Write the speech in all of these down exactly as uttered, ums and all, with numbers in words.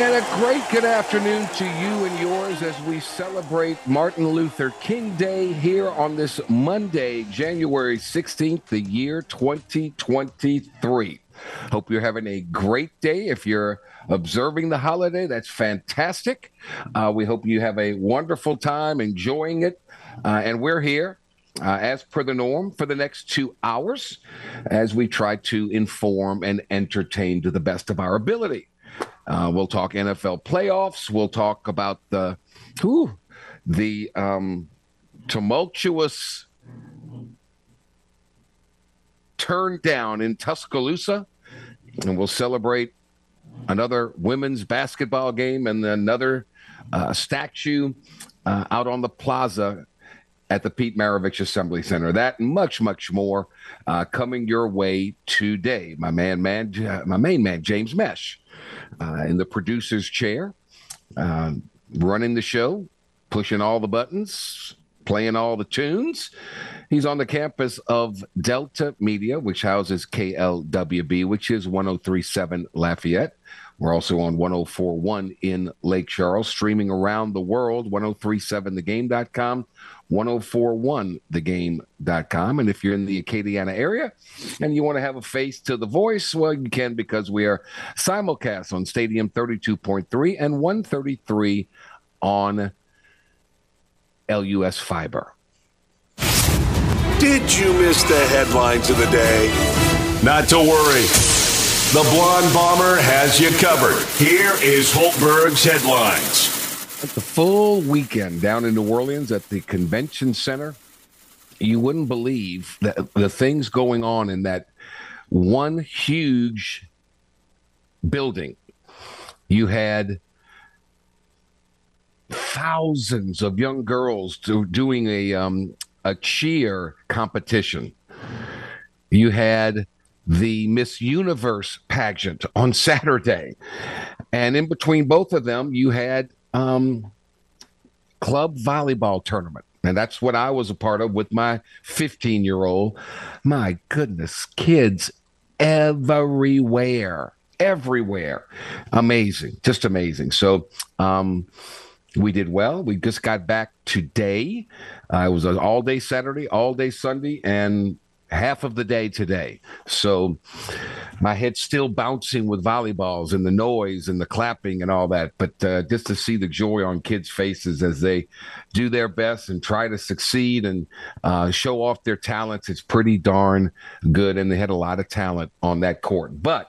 And a great good afternoon to you and yours as we celebrate Martin Luther King Day here on this Monday, January sixteenth, the year twenty twenty-three. Hope you're having a great day. If you're observing the holiday, that's fantastic. Uh, we hope you have a wonderful time enjoying it. Uh, and we're here, uh, as per the norm, for the next two hours as we try to inform and entertain to the best of our ability. Uh, we'll talk N F L playoffs. We'll talk about the, whew, the um, tumultuous turned down in Tuscaloosa, and we'll celebrate another women's basketball game and another uh, statue uh, out on the plaza at the Pete Maravich Assembly Center. That and much, much more uh, coming your way today. My man, man, uh, my main man, James Mesch, uh, in the producer's chair, uh, running the show, pushing all the buttons, playing all the tunes. He's on the campus of Delta Media, which houses K L W B, which is one oh three point seven Lafayette. We're also on one oh four point one in Lake Charles, streaming around the world, one oh three point seven the game dot com, one oh four point one the game dot com. And if you're in the Acadiana area and you want to have a face to the voice, well, you can, because we are simulcast on Stadium thirty-two point three and one thirty-three on L U S Fiber. Did you miss the headlines of the day? Not to worry. The Blonde Bomber has you covered. Here is Hultberg's headlines. The full weekend down in New Orleans at the convention center, you wouldn't believe the, the things going on in that one huge building. You had thousands of young girls do, doing a um, a cheer competition. You had the Miss Universe pageant on Saturday, and in between both of them, you had um, club volleyball tournament, and that's what I was a part of with my fifteen-year-old. My goodness, kids everywhere, everywhere, amazing, just amazing. So. Um, We did well. We just got back today. Uh, it was an all-day Saturday, all-day Sunday, and half of the day today. So my head's still bouncing with volleyballs and the noise and the clapping and all that. But uh, just to see the joy on kids' faces as they do their best and try to succeed and uh, show off their talents, it's pretty darn good. And they had a lot of talent on that court. But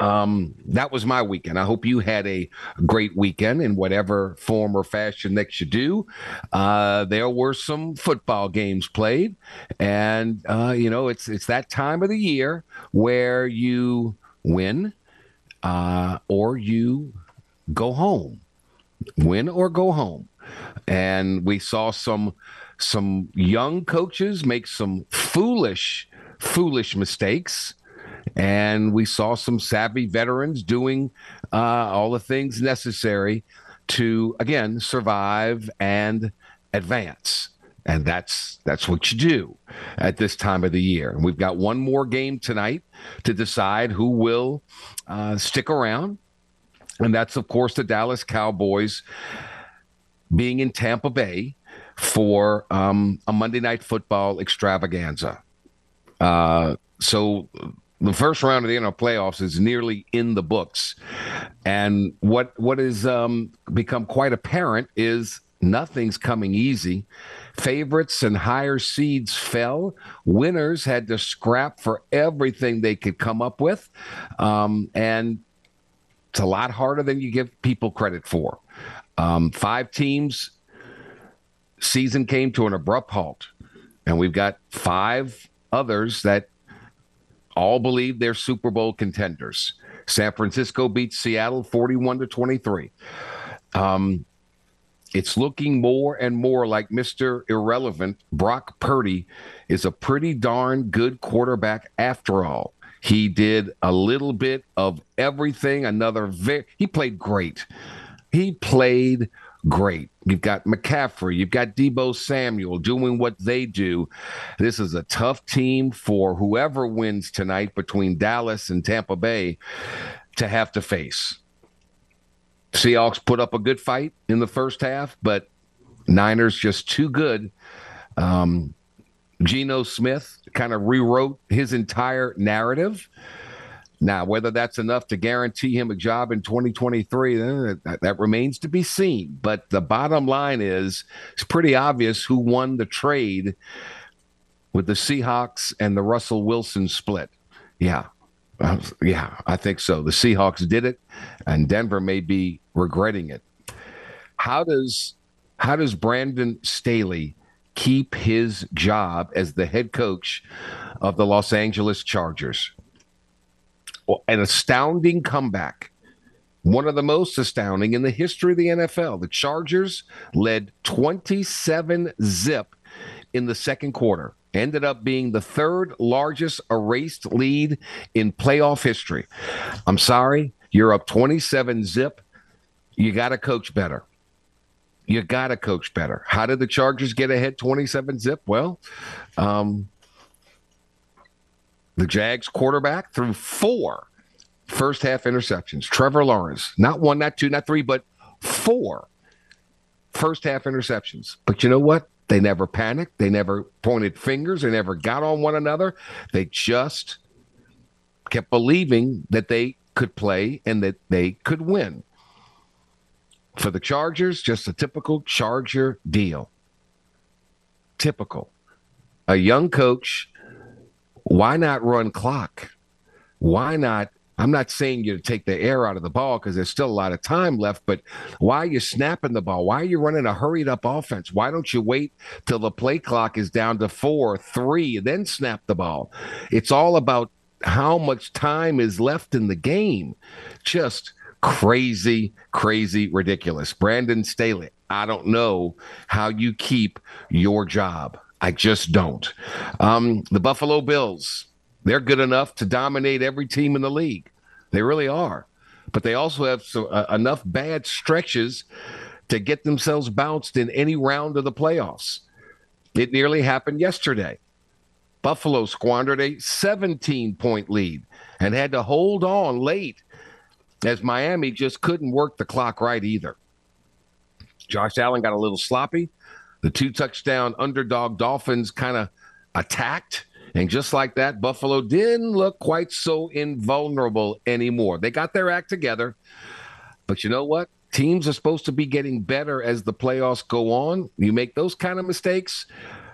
Um, that was my weekend. I hope you had a great weekend in whatever form or fashion that you do. Uh, there were some football games played, and uh, you know, it's it's that time of the year where you win uh, or you go home. Win or go home. And we saw some some young coaches make some foolish, foolish mistakes. And we saw some savvy veterans doing uh, all the things necessary to, again, survive and advance. And that's that's what you do at this time of the year. And we've got one more game tonight to decide who will uh, stick around. And that's, of course, the Dallas Cowboys being in Tampa Bay for um, a Monday Night Football extravaganza. Uh, so... The first round of the N F L playoffs is nearly in the books. And what what has um, become quite apparent is nothing's coming easy. Favorites and higher seeds fell. Winners had to scrap for everything they could come up with. Um, and it's a lot harder than you give people credit for. Um, five teams' season came to an abrupt halt. And we've got five others that all believe they're Super Bowl contenders. San Francisco beats Seattle forty-one to twenty-three. Um, it's looking more and more like Mister Irrelevant. Brock Purdy is a pretty darn good quarterback after all. He did a little bit of everything. Another very, he played great. He played great. You've got McCaffrey. You've got Deebo Samuel doing what they do. This is a tough team for whoever wins tonight between Dallas and Tampa Bay to have to face. Seahawks put up a good fight in the first half, but Niners just too good. Um, Geno Smith kind of rewrote his entire narrative. Now, whether that's enough to guarantee him a job in twenty twenty-three, that, that remains to be seen. But the bottom line is it's pretty obvious who won the trade with the Seahawks and the Russell Wilson split. Yeah. Yeah, I think so. The Seahawks did it, and Denver may be regretting it. How does how does Brandon Staley keep his job as the head coach of the Los Angeles Chargers? Well, an astounding comeback. One of the most astounding in the history of the N F L. The Chargers led twenty-seven zip in the second quarter. Ended up being the third largest erased lead in playoff history. I'm sorry, you're up twenty-seven zip. You got to coach better. You got to coach better. How did the Chargers get ahead twenty-seven zip? Well, um, the Jags quarterback threw four first half interceptions. Trevor Lawrence, not one, not two, not three, but four first half interceptions. But you know what? They never panicked. They never pointed fingers. They never got on one another. They just kept believing that they could play and that they could win. For the Chargers, just a typical Charger deal. Typical. A young coach, why not run clock? Why not? I'm not saying you to take the air out of the ball because there's still a lot of time left, but why are you snapping the ball? Why are you running a hurried-up offense? Why don't you wait till the play clock is down to four, three, then snap the ball? It's all about how much time is left in the game. Just crazy, crazy, ridiculous. Brandon Staley, I don't know how you keep your job. I just don't. Um, the Buffalo Bills. They're good enough to dominate every team in the league. They really are. But they also have so, uh, enough bad stretches to get themselves bounced in any round of the playoffs. It nearly happened yesterday. Buffalo squandered a seventeen-point lead and had to hold on late as Miami just couldn't work the clock right either. Josh Allen got a little sloppy. The two-touchdown underdog Dolphins kind of attacked. And just like that, Buffalo didn't look quite so invulnerable anymore. They got their act together. But you know what? Teams are supposed to be getting better as the playoffs go on. You make those kind of mistakes,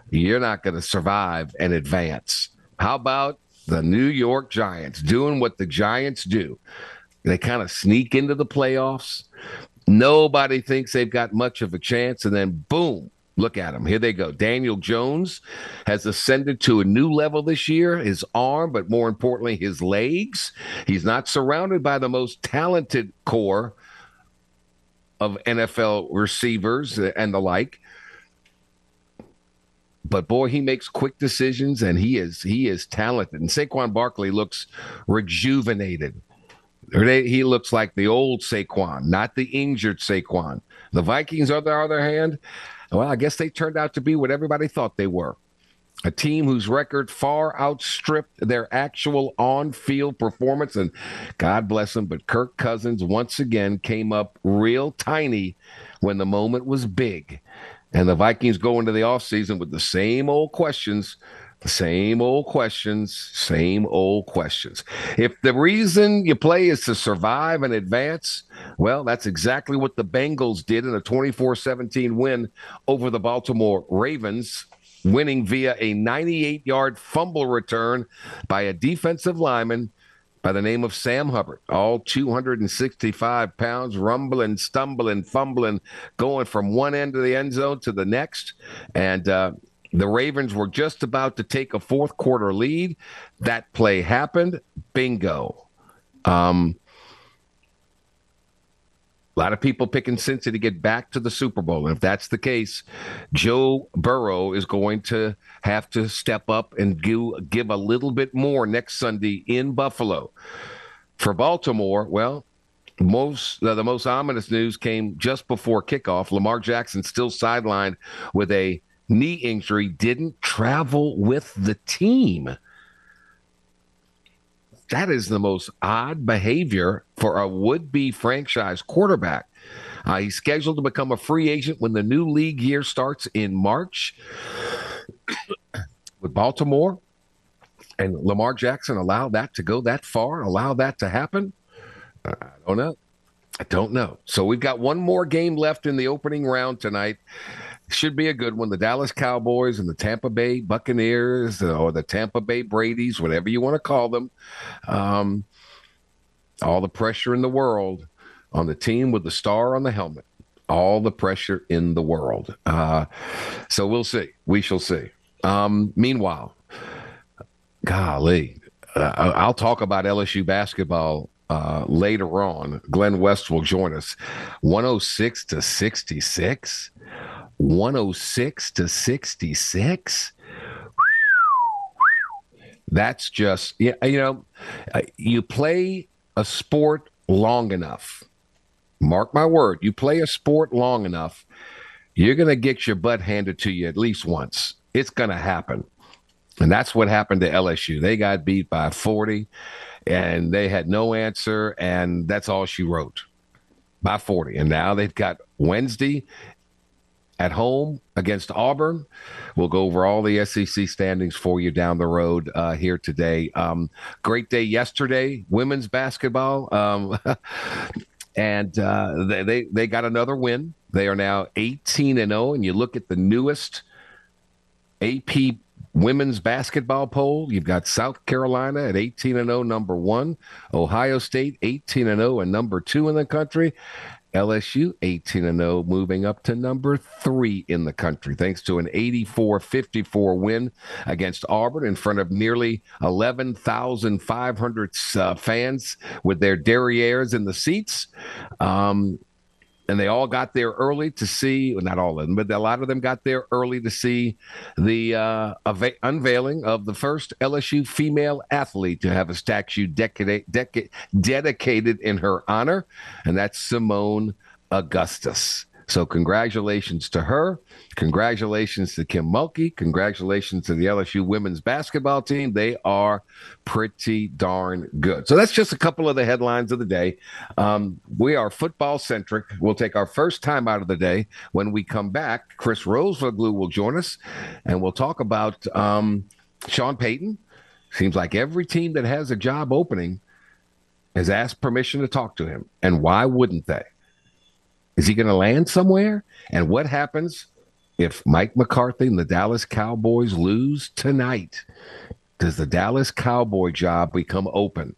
you're not going to survive and advance. How about the New York Giants doing what the Giants do? They kind of sneak into the playoffs. Nobody thinks they've got much of a chance. And then, boom. Look at him. Here they go. Daniel Jones has ascended to a new level this year. His arm, but more importantly, his legs. He's not surrounded by the most talented core of N F L receivers and the like. But, boy, he makes quick decisions, and he is he is talented. And Saquon Barkley looks rejuvenated. He looks like the old Saquon, not the injured Saquon. The Vikings, on the other hand, well, I guess they turned out to be what everybody thought they were. A team whose record far outstripped their actual on-field performance. And God bless them, but Kirk Cousins once again came up real tiny when the moment was big. And the Vikings go into the offseason with the same old questions, the same old questions, same old questions. If the reason you play is to survive and advance, well, that's exactly what the Bengals did in a twenty-four seventeen win over the Baltimore Ravens, winning via a ninety-eight-yard fumble return by a defensive lineman by the name of Sam Hubbard. All two hundred sixty-five pounds, rumbling, stumbling, fumbling, going from one end of the end zone to the next. And uh, the Ravens were just about to take a fourth-quarter lead. That play happened. Bingo. Um A lot of people picking Cincy to get back to the Super Bowl. And if that's the case, Joe Burrow is going to have to step up and give, give a little bit more next Sunday in Buffalo. For Baltimore, well, most uh, the most ominous news came just before kickoff. Lamar Jackson, still sidelined with a knee injury, didn't travel with the team. That is the most odd behavior for a would-be franchise quarterback. Uh, he's scheduled to become a free agent when the new league year starts in March with Baltimore. And Lamar Jackson allowed that to go that far, allow that to happen? I don't know. I don't know. So we've got one more game left in the opening round tonight. Should be a good one. The Dallas Cowboys and the Tampa Bay Buccaneers, or the Tampa Bay Bradys, whatever you want to call them. Um, all the pressure in the world on the team with the star on the helmet. All the pressure in the world. Uh, so we'll see. We shall see. Um, meanwhile, golly, uh, I'll talk about L S U basketball uh, later on. Glenn West will join us. one oh six to sixty-six. one oh six to sixty-six. That's just, you know, you play a sport long enough. Mark my word, you play a sport long enough, you're going to get your butt handed to you at least once. It's going to happen. And that's what happened to L S U. They got beat by forty, and they had no answer, and that's all she wrote, by forty. And now they've got Wednesday at home against Auburn. We'll go over all the S E C standings for you down the road uh, here today. Um, great day yesterday, women's basketball. Um, and uh, they, they, they got another win. They are now eighteen and oh. And you look at the newest A P women's basketball poll, you've got South Carolina at eighteen and oh, number one. Ohio State eighteen and oh and number two in the country. L S U eighteen and oh, moving up to number three in the country, thanks to an eighty-four fifty-four win against Auburn in front of nearly eleven thousand five hundred uh, fans with their derrieres in the seats. Um, and they all got there early to see, well, not all of them, but a lot of them got there early to see the uh, av- unveiling of the first L S U female athlete to have a statue decade- decade- dedicated in her honor, and that's Simone Augustus. So congratulations to her. Congratulations to Kim Mulkey. Congratulations to the L S U women's basketball team. They are pretty darn good. So that's just a couple of the headlines of the day. Um, we are football-centric. We'll take our first time out of the day. When we come back, Chris Rosvoglou will join us, and we'll talk about um, Sean Payton. Seems like every team that has a job opening has asked permission to talk to him, and why wouldn't they? Is he going to land somewhere? And what happens if Mike McCarthy and the Dallas Cowboys lose tonight? Does the Dallas Cowboy job become open?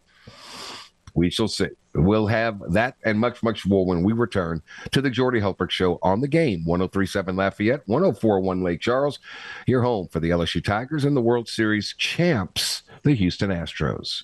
We shall see. We'll have that and much, much more when we return to the Jordy Hultberg Show on the Game, one oh three point seven Lafayette, one oh four point one Lake Charles, your home for the L S U Tigers and the World Series champs, the Houston Astros.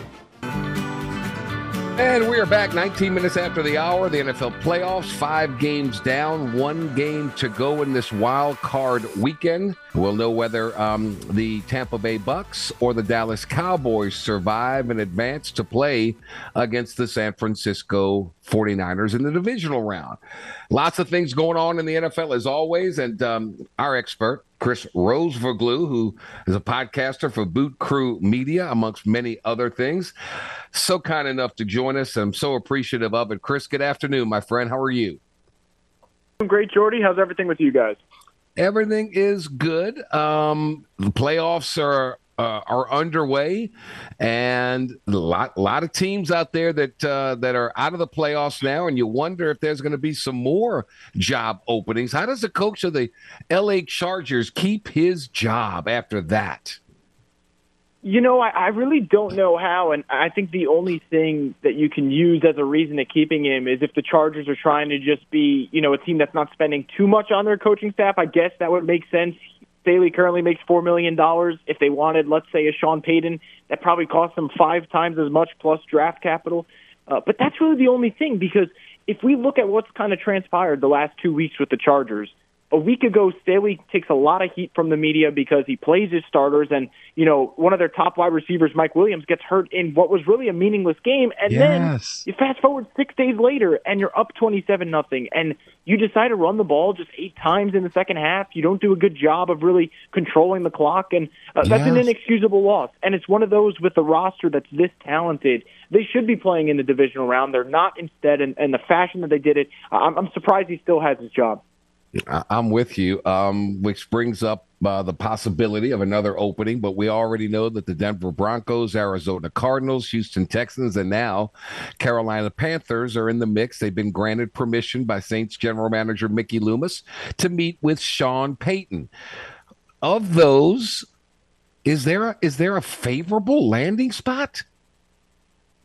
And we are back nineteen minutes after the hour. The N F L playoffs, five games down, one game to go in this wild card weekend. We'll know whether um, the Tampa Bay Bucks or the Dallas Cowboys survive and advance to play against the San Francisco forty-niners in the divisional round. Lots of things going on in the N F L as always. And um, our expert, Chris Rosvoglou, who is a podcaster for Boot Crew Media, amongst many other things, so kind enough to join us. I'm so appreciative of it. Chris, good afternoon, my friend. How are you? I'm great, Jordy. How's everything with you guys? Everything is good. Um, the playoffs are Uh, are underway, and a lot, lot of teams out there that uh, that are out of the playoffs now, and you wonder if there's going to be some more job openings. How does the coach of the L A Chargers keep his job after that? You know, I, I really don't know how, and I think the only thing that you can use as a reason to keeping him is if the Chargers are trying to just be, you know, a team that's not spending too much on their coaching staff. I guess that would make sense. Staley currently makes four million dollars. If they wanted, let's say, a Sean Payton, that probably costs them five times as much plus draft capital. Uh, but that's really the only thing, because if we look at what's kind of transpired the last two weeks with the Chargers, a week ago, Staley takes a lot of heat from the media because he plays his starters, and, you know, one of their top wide receivers, Mike Williams, gets hurt in what was really a meaningless game. And yes. Then you fast forward six days later, and you're up twenty-seven nothing, and you decide to run the ball just eight times in the second half. You don't do a good job of really controlling the clock, and uh, that's yes. an inexcusable loss. And it's one of those with a roster that's this talented. They should be playing in the divisional round. They're not instead, and, and the fashion that they did it, I'm, I'm surprised he still has his job. I'm with you, um, which brings up uh, the possibility of another opening, but we already know that the Denver Broncos, Arizona Cardinals, Houston Texans, and now Carolina Panthers are in the mix. They've been granted permission by Saints general manager Mickey Loomis to meet with Sean Payton. Of those, is there a, is there a favorable landing spot?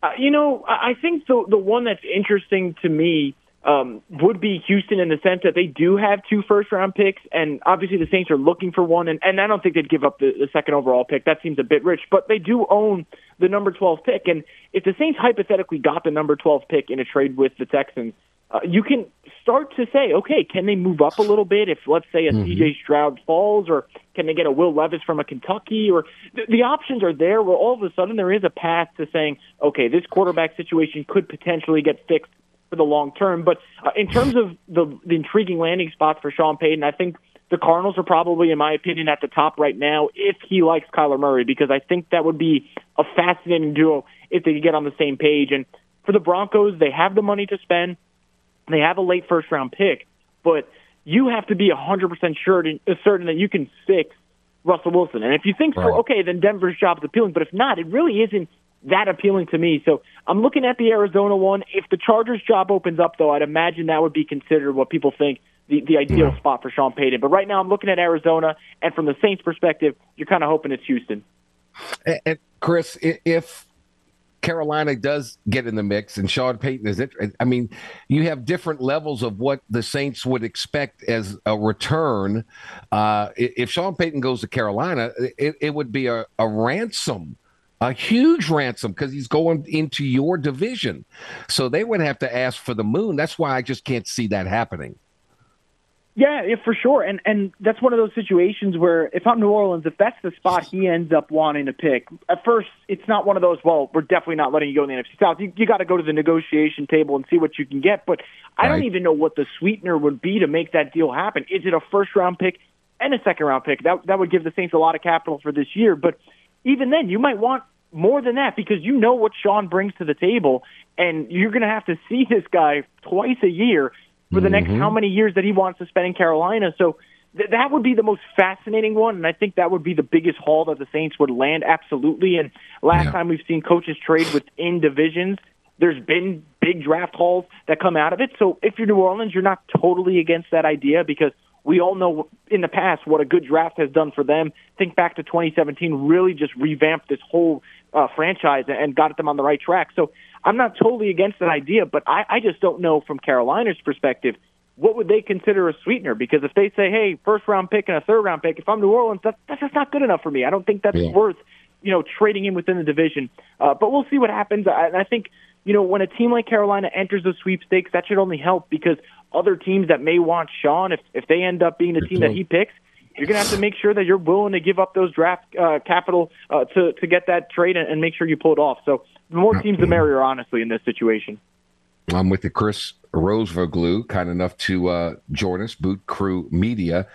Uh, you know, I think the the one that's interesting to me Um, would be Houston, in the sense that they do have two first-round picks, and obviously the Saints are looking for one, and, and I don't think they'd give up the, the second overall pick. That seems a bit rich, but they do own the number twelve pick, and if the Saints hypothetically got the number twelve pick in a trade with the Texans, uh, you can start to say, okay, can they move up a little bit if, let's say, a mm-hmm. C J Stroud falls, or can they get a Will Levis from a Kentucky? Or th- the options are there, where all of a sudden there is a path to saying, okay, this quarterback situation could potentially get fixed for the long term. But uh, in terms of the, the intriguing landing spots for Sean Payton, I think the Cardinals are probably, in my opinion, at the top right now if he likes Kyler Murray, because I think that would be a fascinating duo if they could get on the same page. And for the Broncos, they have the money to spend. They have a late first-round pick. But you have to be one hundred percent sure to, uh, certain that you can fix Russell Wilson. And if you think, right. so, okay, then Denver's job is appealing. But if not, it really isn't that appealing to me. So I'm looking at the Arizona one. If the Chargers job opens up, though, I'd imagine that would be considered what people think the, the ideal yeah. spot for Sean Payton. But right now I'm looking at Arizona, and from the Saints' perspective, you're kind of hoping it's Houston. And, and Chris, if Carolina does get in the mix and Sean Payton is it, I mean, you have different levels of what the Saints would expect as a return. Uh, if Sean Payton goes to Carolina, it, it would be a, a ransom. A huge ransom, because he's going into your division. So they would have to ask for the moon. That's why I just can't see that happening. Yeah, yeah, for sure. And and that's one of those situations where if I'm New Orleans, if that's the spot he ends up wanting to pick, at first it's not one of those, well, we're definitely not letting you go in the N F C South. You, you got to go to the negotiation table and see what you can get. But I right. don't even know what the sweetener would be to make that deal happen. Is it a first-round pick and a second-round pick? That, that would give the Saints a lot of capital for this year. But even then, you might want more than that, because you know what Sean brings to the table, and you're going to have to see this guy twice a year for the mm-hmm. next how many years that he wants to spend in Carolina. So th- that would be the most fascinating one, and I think that would be the biggest haul that the Saints would land, absolutely. And last yeah. time we've seen coaches trade within divisions, there's been big draft hauls that come out of it. So if you're New Orleans, you're not totally against that idea, because we all know in the past what a good draft has done for them. Think back to twenty seventeen, really just revamped this whole uh, franchise and got them on the right track. So I'm not totally against that idea, but I, I just don't know from Carolina's perspective, what would they consider a sweetener? Because if they say, hey, first-round pick and a third-round pick, if I'm New Orleans, that, that's just not good enough for me. I don't think that's yeah. worth, you know, trading him within the division. Uh, but we'll see what happens. I, I think, you know, when a team like Carolina enters the sweepstakes, that should only help, because other teams that may want Sean, if, if they end up being the team that he picks, you're going to have to make sure that you're willing to give up those draft uh, capital uh, to, to get that trade and, and make sure you pull it off. So the more teams, the merrier, honestly, in this situation. I'm with the Chris Rosvoglou, kind enough to uh, join us, Boot Crew Media.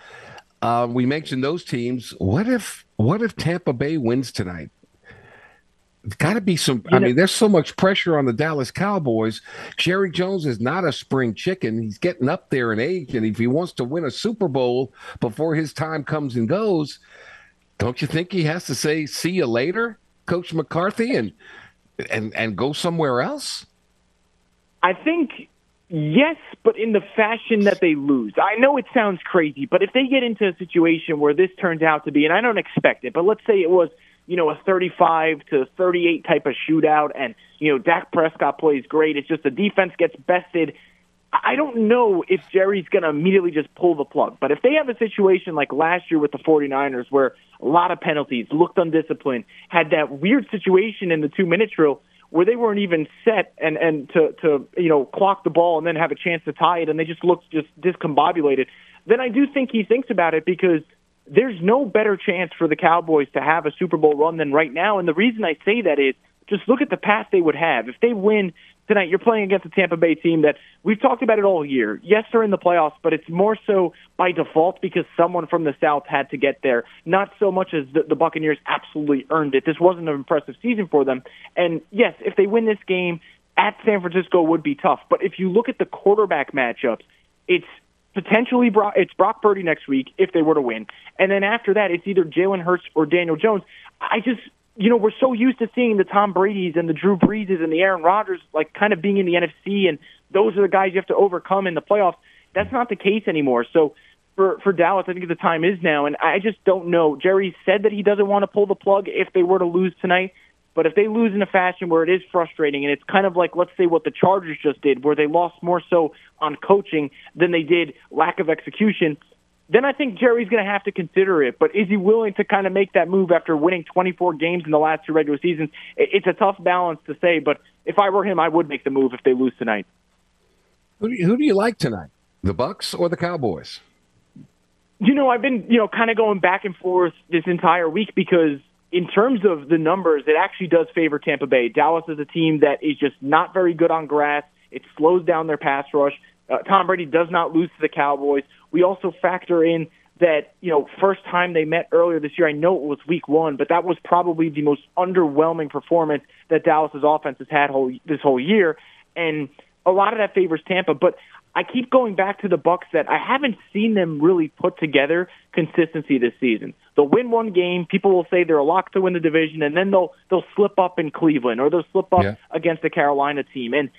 Uh, we mentioned those teams. What if what if Tampa Bay wins tonight? It's got to be some, I mean, there's so much pressure on the Dallas Cowboys. Jerry Jones is not a spring chicken. He's getting up there in age, and if he wants to win a Super Bowl before his time comes and goes, don't you think he has to say, see you later, Coach McCarthy, and and, and go somewhere else? I think yes, but in the fashion that they lose. I know it sounds crazy, but if they get into a situation where this turns out to be, and I don't expect it, but let's say it was you know, a thirty-five to thirty-eight type of shootout, and, you know, Dak Prescott plays great. It's just the defense gets bested. I don't know if Jerry's going to immediately just pull the plug. But if they have a situation like last year with the 49ers where a lot of penalties, looked undisciplined, had that weird situation in the two-minute drill where they weren't even set and, and to, to, you know, clock the ball and then have a chance to tie it, and they just looked just discombobulated, then I do think he thinks about it, because there's no better chance for the Cowboys to have a Super Bowl run than right now. And the reason I say that is, just look at the path they would have. If they win tonight, you're playing against a Tampa Bay team that we've talked about it all year. Yes, they're in the playoffs, but it's more so by default because someone from the South had to get there, not so much as the, the Buccaneers absolutely earned it. This wasn't an impressive season for them. And, yes, if they win this game at San Francisco, would be tough. But if you look at the quarterback matchups, it's potentially Brock, it's Brock Purdy next week if they were to win. And then after that, it's either Jalen Hurts or Daniel Jones. I just – You know, we're so used to seeing the Tom Brady's and the Drew Breeses and the Aaron Rodgers like kind of being in the N F C, and those are the guys you have to overcome in the playoffs. That's not the case anymore. So for, for Dallas, I think the time is now, and I just don't know. Jerry said that he doesn't want to pull the plug if they were to lose tonight, but if they lose in a fashion where it is frustrating, and it's kind of like, let's say, what the Chargers just did, where they lost more so on coaching than they did lack of execution, then I think Jerry's going to have to consider it. But is he willing to kind of make that move after winning twenty-four games in the last two regular seasons? It's a tough balance to say, but if I were him, I would make the move if they lose tonight. Who do you, who do you like tonight, the Bucs or the Cowboys? You know, I've been, you know, kind of going back and forth this entire week, because in terms of the numbers, it actually does favor Tampa Bay. Dallas is a team that is just not very good on grass. It slows down their pass rush. Uh, Tom Brady does not lose to the Cowboys. We also factor in that, you know, first time they met earlier this year, I know it was week one, but that was probably the most underwhelming performance that Dallas's offense has had whole, this whole year. And a lot of that favors Tampa. But I keep going back to the Bucs that I haven't seen them really put together consistency this season. They'll win one game, people will say they're a lock to win the division, and then they'll they'll slip up in Cleveland, or they'll slip up yeah. against the Carolina team. And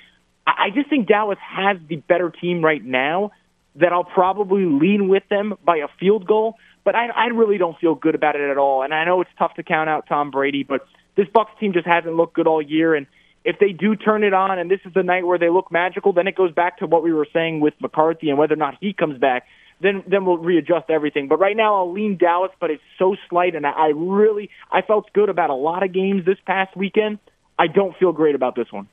I just think Dallas has the better team right now, that I'll probably lean with them by a field goal, but I, I really don't feel good about it at all. And I know it's tough to count out Tom Brady, but this Bucs team just hasn't looked good all year. And if they do turn it on and this is the night where they look magical, then it goes back to what we were saying with McCarthy and whether or not he comes back. Then then we'll readjust everything. But right now I'll lean Dallas, but it's so slight, and I, I really I felt good about a lot of games this past weekend. I don't feel great about this one.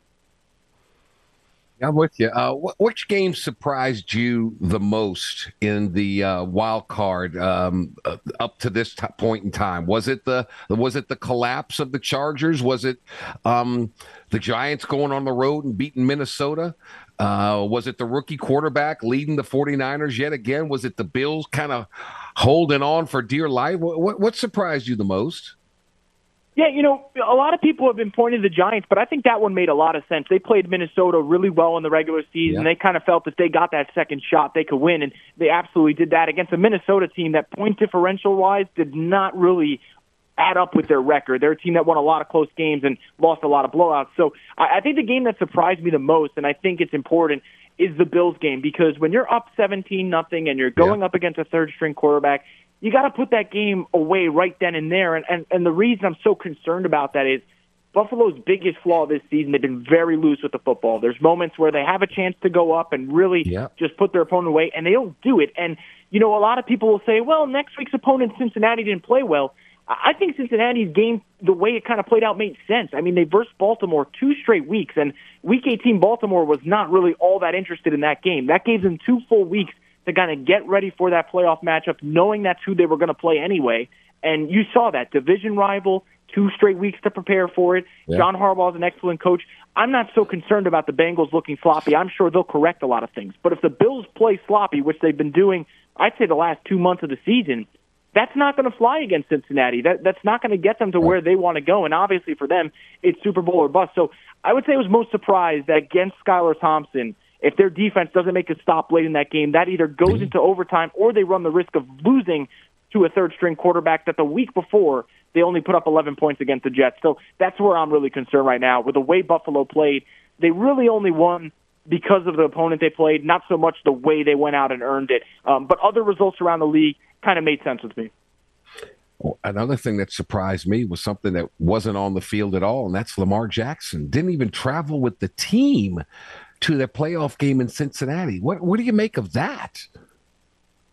I'm with you. Uh, wh- which game surprised you the most in the uh, wild card um, uh, up to this t- point in time? Was it the was it the collapse of the Chargers? Was it um, the Giants going on the road and beating Minnesota? Uh, was it the rookie quarterback leading the 49ers yet again? Was it the Bills kind of holding on for dear life? What, what surprised you the most? Yeah, you know, a lot of people have been pointing to the Giants, but I think that one made a lot of sense. They played Minnesota really well in the regular season. Yeah. They kind of felt that they got that second shot, they could win, and they absolutely did that against a Minnesota team that point differential-wise did not really add up with their record. They're a team that won a lot of close games and lost a lot of blowouts. So I think the game that surprised me the most, and I think it's important, is the Bills game, because when you're up seventeen nothing and you're going yeah. up against a third-string quarterback, you got to put that game away right then and there. And, and and the reason I'm so concerned about that is Buffalo's biggest flaw this season, they've been very loose with the football. There's moments where they have a chance to go up and really yeah. just put their opponent away, and they don't do it. And, you know, a lot of people will say, well, next week's opponent, Cincinnati, didn't play well. I think Cincinnati's game, the way it kind of played out, made sense. I mean, they versed Baltimore two straight weeks, and Week eighteen Baltimore was not really all that interested in that game. That gave them two full weeks to kind of get ready for that playoff matchup, knowing that's who they were going to play anyway. And you saw that. Division rival, two straight weeks to prepare for it. Yeah. John Harbaugh is an excellent coach. I'm not so concerned about the Bengals looking sloppy. I'm sure they'll correct a lot of things. But if the Bills play sloppy, which they've been doing, I'd say the last two months of the season, that's not going to fly against Cincinnati. That, that's not going to get them to where they want to go. And obviously for them, it's Super Bowl or bust. So I would say I was most surprised that against Skylar Thompson, if their defense doesn't make a stop late in that game, that either goes into overtime or they run the risk of losing to a third-string quarterback that the week before they only put up eleven points against the Jets. So that's where I'm really concerned right now. With the way Buffalo played, they really only won because of the opponent they played, not so much the way they went out and earned it. Um, but other results around the league kind of made sense with me. Another thing that surprised me was something that wasn't on the field at all, and that's Lamar Jackson. Didn't even travel with the team to the playoff game in Cincinnati. What, what do you make of that?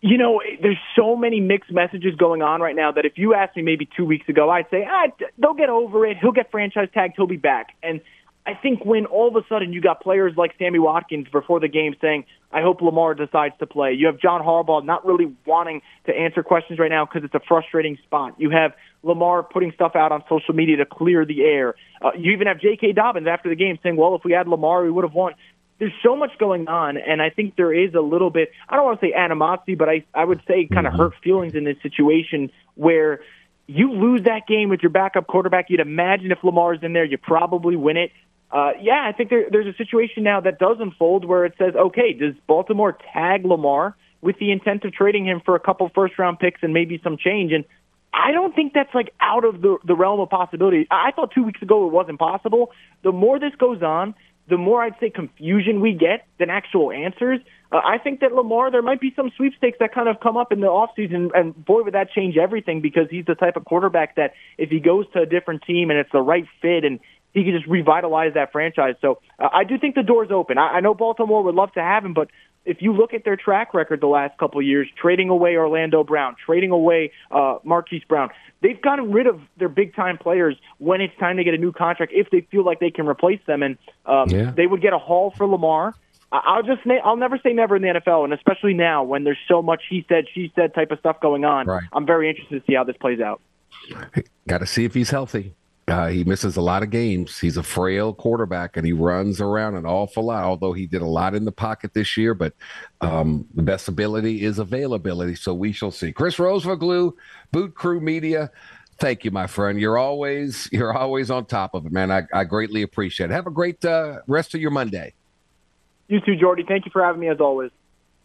You know, there's so many mixed messages going on right now that if you asked me maybe two weeks ago, I'd say, ah, they'll get over it. He'll get franchise tagged. He'll be back. And I think when all of a sudden you got players like Sammy Watkins before the game saying, I hope Lamar decides to play. You have John Harbaugh not really wanting to answer questions right now because it's a frustrating spot. You have Lamar putting stuff out on social media to clear the air. Uh, you even have J K. Dobbins after the game saying, well, if we had Lamar, we would have won. There's so much going on, and I think there is a little bit, I don't want to say animosity, but I, I would say kind of hurt feelings in this situation where you lose that game with your backup quarterback. You'd imagine if Lamar's in there, you probably win it. Uh, yeah, I think there, there's a situation now that does unfold where it says, okay, does Baltimore tag Lamar with the intent of trading him for a couple first-round picks and maybe some change? And I don't think that's like out of the, the realm of possibility. I thought two weeks ago it wasn't possible. The more this goes on, the more I'd say confusion we get than actual answers. Uh, I think that Lamar, there might be some sweepstakes that kind of come up in the offseason, and boy, would that change everything, because he's the type of quarterback that if he goes to a different team and it's the right fit, and he can just revitalize that franchise. So uh, I do think the door's open. I, I know Baltimore would love to have him, but if you look at their track record the last couple of years, trading away Orlando Brown, trading away uh, Marquise Brown, they've gotten rid of their big-time players when it's time to get a new contract if they feel like they can replace them. And um, yeah. they would get a haul for Lamar. I'll just I'll never say never in the N F L, and especially now when there's so much he said, she said type of stuff going on. Right. I'm very interested to see how this plays out. Got to see if he's healthy. Uh, he misses a lot of games. He's a frail quarterback, and he runs around an awful lot, although he did a lot in the pocket this year. But um, the best ability is availability, so we shall see. Chris Rosvoglou, Boot Crew Media, thank you, my friend. You're always you're always on top of it, man. I, I greatly appreciate it. Have a great uh, rest of your Monday. You too, Jordy. Thank you for having me, as always.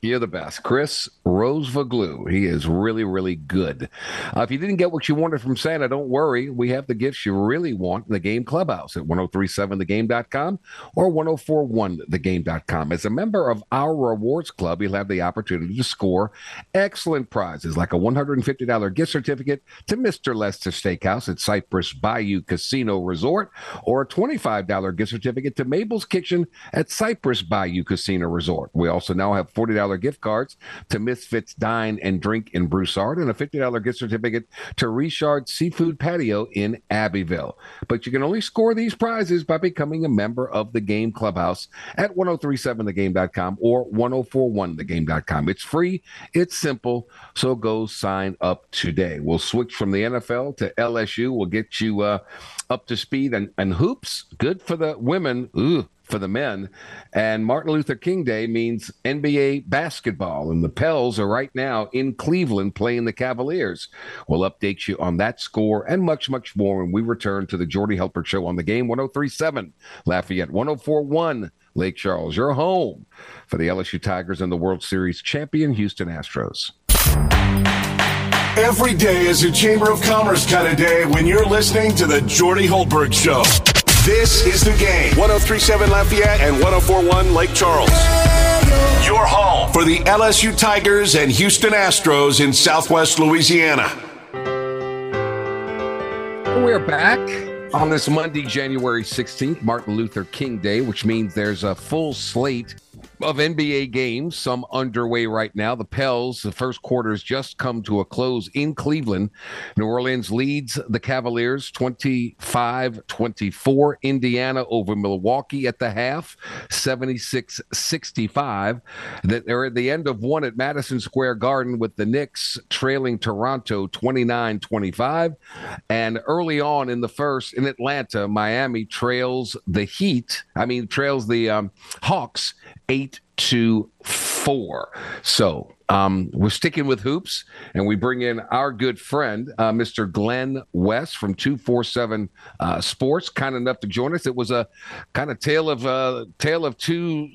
You're the best. Chris Rosvoglou. He is really, really good. Uh, if you didn't get what you wanted from Santa, don't worry. We have the gifts you really want in the Game Clubhouse at ten thirty-seven the game dot com or ten forty-one the game dot com. As a member of our rewards club, you'll have the opportunity to score excellent prizes like a one hundred fifty dollars gift certificate to Mister Lester Steakhouse at Cypress Bayou Casino Resort, or a twenty-five dollars gift certificate to Mabel's Kitchen at Cypress Bayou Casino Resort. We also now have forty dollars gift cards to Misfits Dine and Drink in Broussard, and a fifty dollars gift certificate to Richard Seafood Patio in Abbeville. But you can only score these prizes by becoming a member of the Game Clubhouse at ten thirty-seven the game dot com or ten forty-one the game dot com. It's free, it's simple, so go sign up today. We'll switch from the N F L to L S U. We'll get you uh, up to speed, and, and hoops, good for the women. Ooh. For the men, and Martin Luther King Day means N B A basketball, and the Pels are right now in Cleveland playing the Cavaliers. We'll update you on that score and much, much more when we return to the Jordy Hultberg Show on the Game, ten thirty-seven Lafayette, ten forty-one Lake Charles, your home for the L S U Tigers and the World Series champion Houston Astros. Every day is a Chamber of Commerce kind of day when you're listening to the Jordy Hultberg Show. This is The Game, ten thirty-seven Lafayette and ten forty-one Lake Charles. Your home for the L S U Tigers and Houston Astros in Southwest Louisiana. We're back on this Monday, January sixteenth, Martin Luther King Day, which means there's a full slate of N B A games, some underway right now. The Pels, the first quarter's just come to a close in Cleveland. New Orleans leads the Cavaliers twenty-five twenty-four. Indiana over Milwaukee at the half, seventy-six sixty-five. They're at the end of one at Madison Square Garden with the Knicks trailing Toronto twenty-nine twenty-five. And early on in the first in Atlanta, Miami trails the Heat, I mean, trails the um, Hawks eight to four. So um, we're sticking with hoops, and we bring in our good friend, uh, Mister Glenn West from two forty-seven uh, Sports, kind enough to join us. It was a kind of tale of uh, tale of two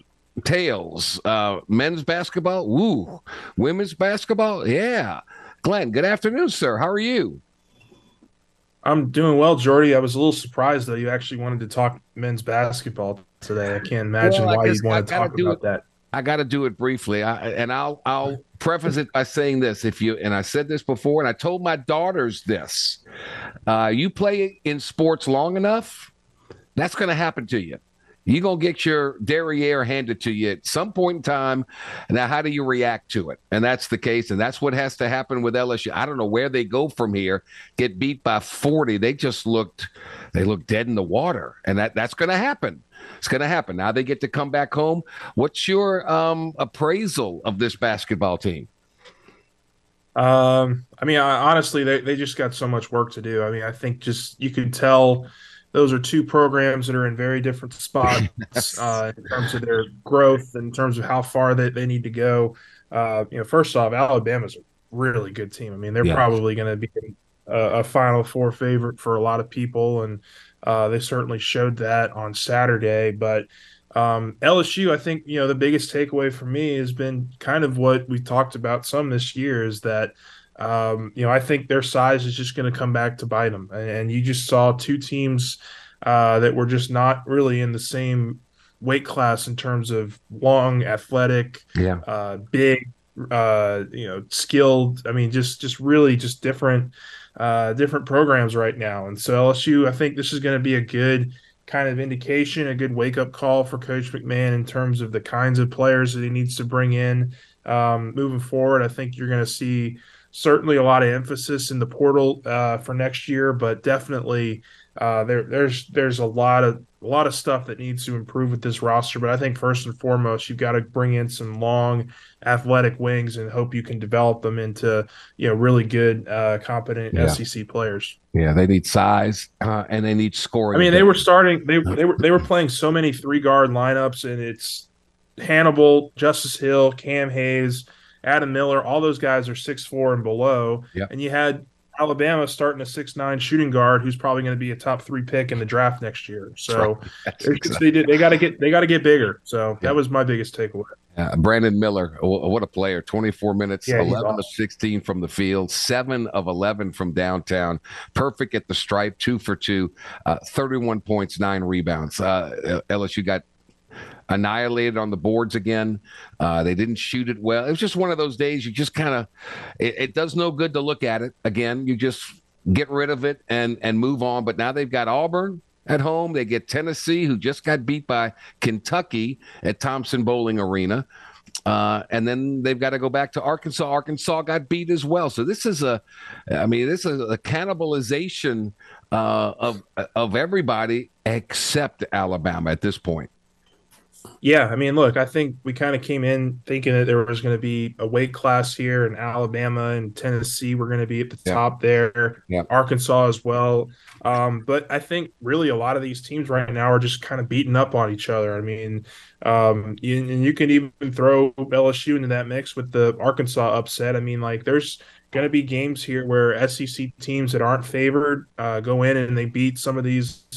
tales: uh, men's basketball, woo, women's basketball. Yeah, Glenn. Good afternoon, sir. How are you? I'm doing well, Jordy. I was a little surprised, though, you actually wanted to talk men's basketball today. I can't imagine well, I why you'd want to talk about it, that. I got to do it briefly, I, and I'll I'll preface it by saying this. If you, and I said this before, and I told my daughters this, uh, you play in sports long enough, that's going to happen to you. You're going to get your derriere handed to you at some point in time. Now, how do you react to it? And that's the case, and that's what has to happen with L S U. I don't know where they go from here, get beat by forty. They just looked they looked dead in the water, and that, that's going to happen. It's going to happen. Now they get to come back home. What's your um, appraisal of this basketball team? Um, I mean, I, honestly, they, they just got so much work to do. I mean, I think just you can tell – those are two programs that are in very different spots uh, in terms of their growth, in terms of how far they, they need to go. Uh, you know, first off, Alabama's a really good team. I mean, they're yeah. probably going to be a, a Final Four favorite for a lot of people, and uh, they certainly showed that on Saturday. But um, L S U, I think, you know, the biggest takeaway for me has been kind of what we talked about some this year is that, Um, you know, I think their size is just going to come back to bite them. And, and you just saw two teams uh, that were just not really in the same weight class in terms of long, athletic, yeah. uh, big, uh, you know, skilled. I mean, just just really just different, uh, different programs right now. And so L S U, I think this is going to be a good kind of indication, a good wake-up call for Coach McMahon in terms of the kinds of players that he needs to bring in um, moving forward. I think you're going to see – certainly a lot of emphasis in the portal uh, for next year, but definitely uh, there, there's there's a lot of a lot of stuff that needs to improve with this roster. But I think first and foremost, you've got to bring in some long, athletic wings and hope you can develop them into you know really good, uh, competent yeah. S E C players. Yeah, they need size uh, and they need scoring. I mean, they were starting they they were they were playing so many three guard lineups, and it's Hannibal, Justice Hill, Cam Hayes, Adam Miller, all those guys are six four and below. Yep. And you had Alabama starting a six nine shooting guard who's probably going to be a top three pick in the draft next year. So that's right. That's they, exactly. they got to get they got to get bigger. So yep. that was my biggest takeaway. Uh, Brandon Miller, what a player. twenty-four minutes, yeah, eleven awesome. Of sixteen from the field, seven of eleven from downtown, perfect at the stripe, two for two, uh, thirty-one points, nine rebounds. Uh, L S U got annihilated on the boards again. Uh, they didn't shoot it well. It was just one of those days you just kind of it, it does no good to look at it again. You just get rid of it and and move on. But now they've got Auburn at home. They get Tennessee, who just got beat by Kentucky at Thompson Bowling Arena. Uh, and then they've got to go back to Arkansas. Arkansas got beat as well. So this is a I mean, this is a cannibalization uh, of of everybody except Alabama at this point. Yeah, I mean, look, I think we kind of came in thinking that there was going to be a weight class here, and Alabama and Tennessee were going to be at the yeah. top there, yeah. Arkansas as well. Um, but I think really a lot of these teams right now are just kind of beating up on each other. I mean, um, you, and you can even throw L S U into that mix with the Arkansas upset. I mean, like, there's going to be games here where S E C teams that aren't favored uh, go in and they beat some of these –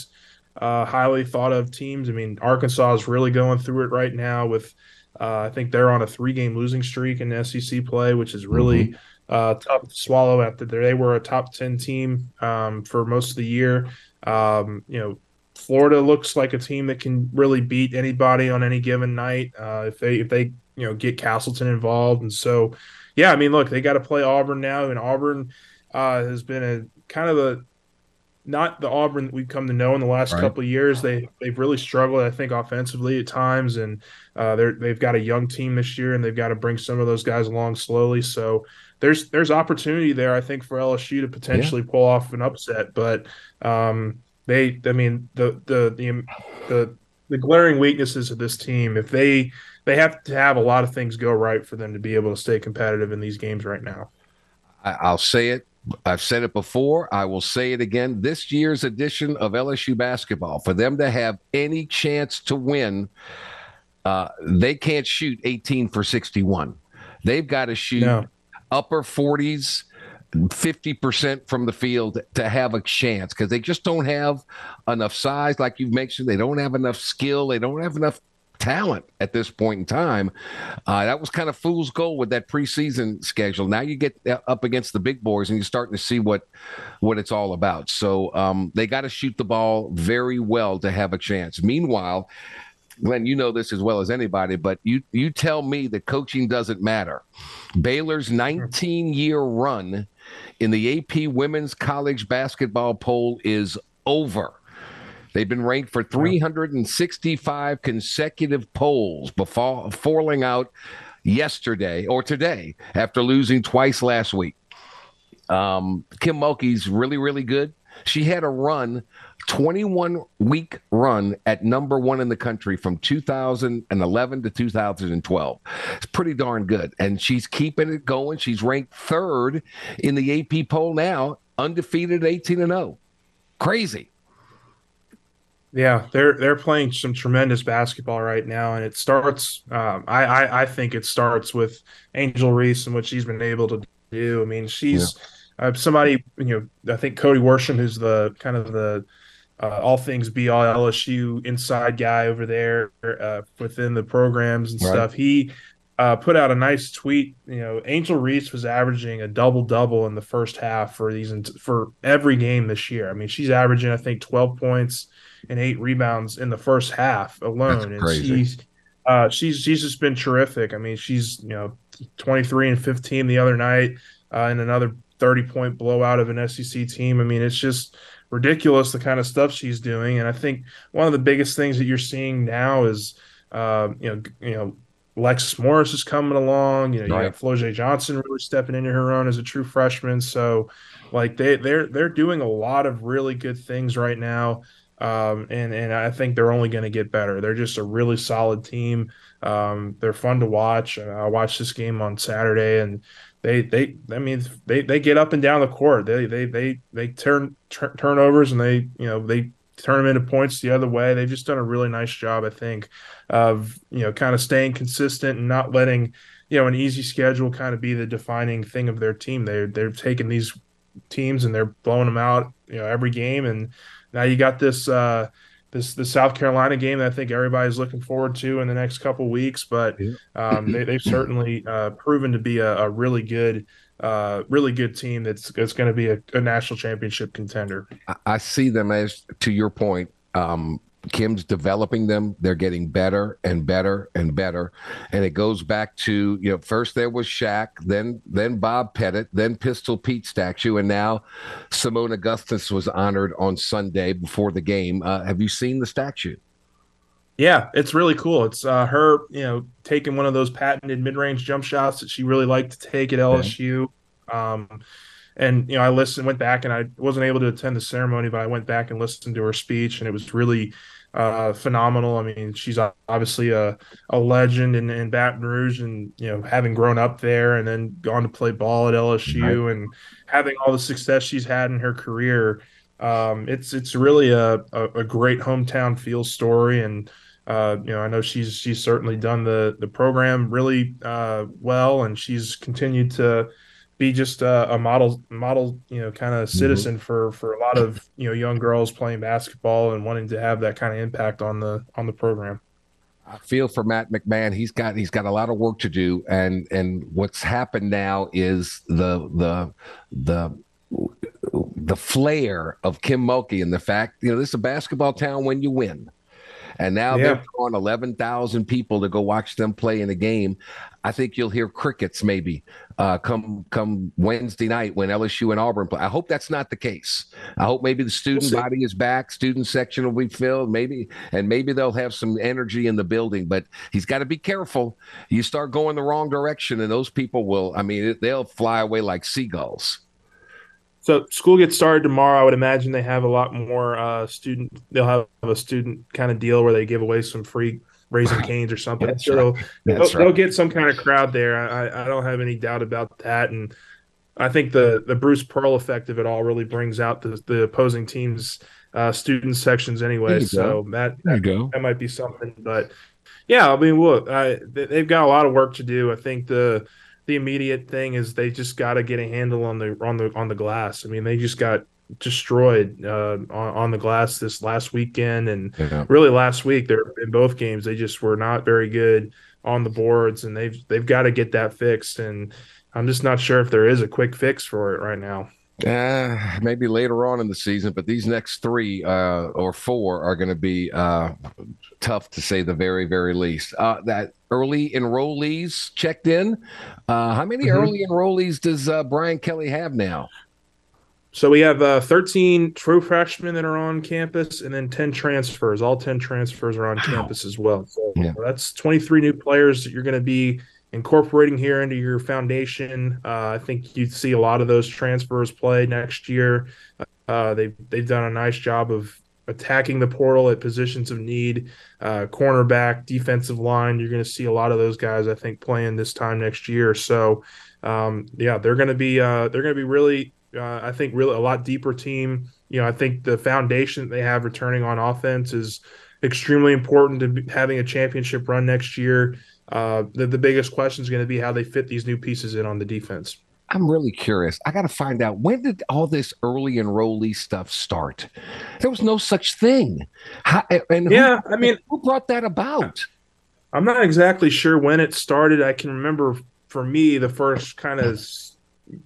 Uh, highly thought of teams. I mean, Arkansas is really going through it right now with uh, I think they're on a three-game losing streak in S E C play, which is really mm-hmm. uh, tough to swallow after they were a top ten team um, for most of the year. Um, you know, Florida looks like a team that can really beat anybody on any given night uh, if they if they you know get Castleton involved. And so, yeah, I mean, look, they got to play Auburn now, and Auburn uh, has been a kind of a not the Auburn that we've come to know in the last right. couple of years. They, they've really struggled, I think, offensively at times, and uh, they're, they've got a young team this year, and they've got to bring some of those guys along slowly. So there's there's opportunity there, I think, for L S U to potentially yeah. pull off an upset. But, um, they, I mean, the the, the the the glaring weaknesses of this team, if they they have to have a lot of things go right for them to be able to stay competitive in these games right now. I'll say it. I've said it before. I will say it again. This year's edition of L S U basketball, for them to have any chance to win, uh, they can't shoot eighteen for sixty-one. They've got to shoot no. upper forties, fifty percent from the field to have a chance, because they just don't have enough size, like you've mentioned. They don't have enough skill. They don't have enough talent at this point in time. Uh, that was kind of fool's goal with that preseason schedule. Now you get up against the big boys and you're starting to see what what it's all about. So um, they got to shoot the ball very well to have a chance. Meanwhile, Glenn, you know this as well as anybody, but you you tell me that coaching doesn't matter. Baylor's nineteen-year run in the A P Women's College Basketball poll is over. They've been ranked for three hundred sixty-five consecutive polls before falling out yesterday or today after losing twice last week. Um, Kim Mulkey's really, really good. She had a run, twenty-one week run at number one in the country from two thousand eleven to two thousand twelve. It's pretty darn good. And she's keeping it going. She's ranked third in the A P poll now, undefeated eighteen and oh. Crazy. Yeah, they're they're playing some tremendous basketball right now, and it starts um, – I, I, I think it starts with Angel Reese and what she's been able to do. I mean, she's yeah. uh, somebody – you know, I think Cody Worsham, who's the kind of the uh, all things be all L S U inside guy over there uh, within the programs and right. stuff, he uh, put out a nice tweet. You know, Angel Reese was averaging a double-double in the first half for these for every game this year. I mean, she's averaging, I think, twelve points – and eight rebounds in the first half alone. And she's, uh, she's, she's just been terrific. I mean, she's, you know, twenty-three and fifteen the other night uh, in another thirty point blowout of an S E C team. I mean, it's just ridiculous the kind of stuff she's doing. And I think one of the biggest things that you're seeing now is, uh, you know, you know, Alexis Morris is coming along. You know, right. you got Flau'jae Johnson really stepping into her own as a true freshman. So, like, they they're they're doing a lot of really good things right now. Um, and, and I think they're only going to get better. They're just a really solid team. Um, they're fun to watch. I watched this game on Saturday, and they they I mean they, they get up and down the court. They they they they turn tur- turnovers and they you know they turn them into points the other way. They've just done a really nice job, I think, of you know kind of staying consistent and not letting you know an easy schedule kind of be the defining thing of their team. They they're taking these teams and they're blowing them out you know every game and. Now you got this uh, this the South Carolina game that I think everybody's looking forward to in the next couple of weeks, but um, they, they've certainly uh, proven to be a, a really good uh, really good team that's, that's going to be a, a national championship contender. I see them as, to your point, um, Kim's developing them. They're getting better and better and better, and it goes back to, you know, first there was Shaq, then then Bob Pettit, then Pistol Pete statue, and now Simone Augustus was honored on Sunday before the game. Uh, have you seen the statue? Yeah, it's really cool. It's uh, her, you know, taking one of those patented mid-range jump shots that she really liked to take at L S U. Okay. Um, And, you know, I listened, went back, and I wasn't able to attend the ceremony, but I went back and listened to her speech, and it was really uh, phenomenal. I mean, she's obviously a, a legend in, in Baton Rouge and, you know, having grown up there and then gone to play ball at L S U right. and having all the success she's had in her career. Um, it's it's really a, a, a great hometown feel story. And, uh, you know, I know she's she's certainly done the, the program really uh, well, and she's continued to – be just a, a model, model, you know, kind of citizen mm-hmm. for, for a lot of, you know, young girls playing basketball and wanting to have that kind of impact on the, on the program. I feel for Matt McMahon. He's got, he's got a lot of work to do. And, and what's happened now is the, the, the, the flair of Kim Mulkey and the fact, you know, this is a basketball town when you win. And now yeah. they're drawing eleven thousand people to go watch them play in a game. I think you'll hear crickets maybe uh, come come Wednesday night when L S U and Auburn play. I hope that's not the case. I hope maybe the student we'll body is back, student section will be filled, maybe, and maybe they'll have some energy in the building. But he's got to be careful. You start going the wrong direction, and those people will, I mean, they'll fly away like seagulls. So school gets started tomorrow. I would imagine they have a lot more uh, student. They'll have a student kind of deal where they give away some free Raising Cane's or something. That's so right. That's they'll, right. they'll get some kind of crowd there. I, I don't have any doubt about that. And I think the, the Bruce Pearl effect of it all really brings out the, the opposing team's uh, student sections anyway. So that, there you go. That might be something. But, yeah, I mean, look, I, they've got a lot of work to do. I think the – the immediate thing is they just got to get a handle on the on the on the glass. I mean, they just got destroyed uh, on, on the glass this last weekend and yeah. really last week. They're in both games. They just were not very good on the boards, and they've they've got to get that fixed. And I'm just not sure if there is a quick fix for it right now. Uh, maybe later on in the season, but these next three uh, or four are going to be uh, tough, to say the very, very least. Uh, that early enrollees checked in. Uh, how many mm-hmm. early enrollees does uh, Brian Kelly have now? So we have uh, thirteen true freshmen that are on campus, and then ten transfers. All ten transfers are on wow. campus as well. So yeah. that's twenty-three new players that you're going to be incorporating here into your foundation. Uh, I think you see a lot of those transfers play next year. Uh, they've, they've done a nice job of attacking the portal at positions of need, uh, cornerback, defensive line. You're going to see a lot of those guys, I think, playing this time next year. So, um, yeah, they're going to be uh, they're going to be really, uh, I think, really a lot deeper team. You know, I think the foundation that they have returning on offense is extremely important to be having a championship run next year. Uh, the, the biggest question is going to be how they fit these new pieces in on the defense. I'm really curious. I got to find out, when did all this early enrollee stuff start? There was no such thing. How, and who, yeah, I mean, who brought that about? I'm not exactly sure when it started. I can remember, for me, the first kind of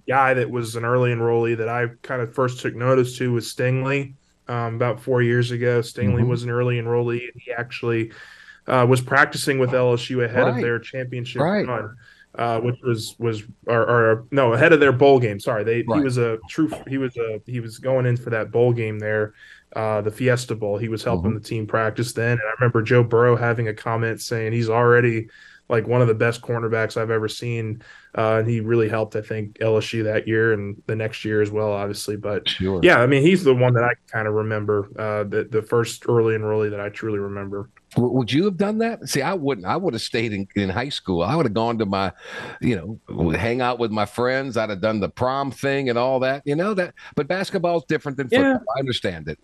guy that was an early enrollee that I kind of first took notice to was Stingley um, about four years ago. Stingley mm-hmm. was an early enrollee, and he actually – Uh, was practicing with L S U ahead right. of their championship right. run, uh, which was was or, or no ahead of their bowl game. Sorry, they right. he was a true he was a he was going in for that bowl game there, uh, the Fiesta Bowl. He was helping mm-hmm. the team practice then, and I remember Joe Burrow having a comment saying he's already like one of the best cornerbacks I've ever seen, uh, and he really helped, I think, L S U that year and the next year as well, obviously. But sure. yeah, I mean, he's the one that I kind of remember, uh, the the first early enrollee that I truly remember. Would you have done that? See, I wouldn't. I would have stayed in, in high school. I would have gone to my, you know, hang out with my friends. I'd have done the prom thing and all that, you know, that. But basketball's different than football. Yeah. I understand it.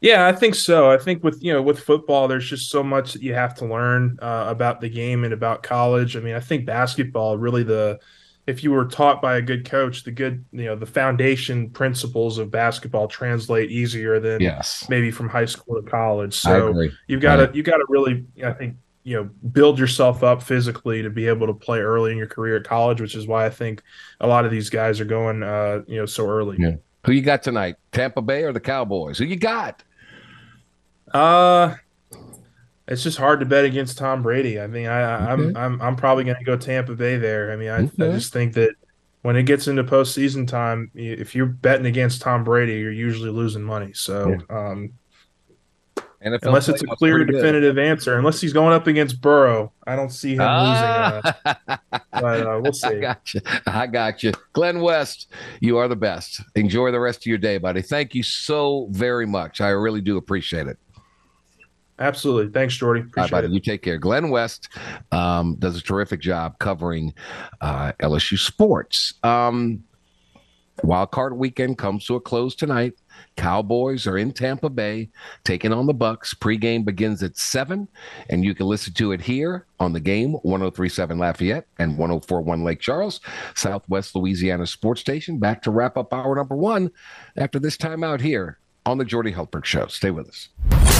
Yeah, I think so. I think with, you know, with football, there's just so much that you have to learn uh, about the game and about college. I mean, I think basketball really the if you were taught by a good coach, the good, you know, the foundation principles of basketball translate easier than yes. maybe from high school to college. So you've got to, you got to really, I think, you know, build yourself up physically to be able to play early in your career at college, which is why I think a lot of these guys are going, uh, you know, so early. Yeah. Who you got tonight, Tampa Bay or the Cowboys? Who you got? Uh, it's just hard to bet against Tom Brady. I mean, I, I'm, okay. I'm, I'm probably going to go Tampa Bay there. I mean, I, okay. I just think that when it gets into postseason time, if you're betting against Tom Brady, you're usually losing money. So, yeah. um, N F L unless it's a clear, definitive good. answer, unless he's going up against Burrow, I don't see him ah. losing. Uh, but uh, we'll see. I got you. I got you. Glenn West, you are the best. Enjoy the rest of your day, buddy. Thank you so very much. I really do appreciate it. Absolutely. Thanks, Jordy. Appreciate right, it. You take care. Glenn West um, does a terrific job covering uh, L S U sports. Um, wild card weekend comes to a close tonight. Cowboys are in Tampa Bay taking on the Bucks. Pre-game begins at seven, and you can listen to it here on The Game, one oh three point seven Lafayette and one oh four point one Lake Charles, Southwest Louisiana Sports Station. Back to wrap up hour number one after this timeout here on the Jordy Hultberg Show. Stay with us.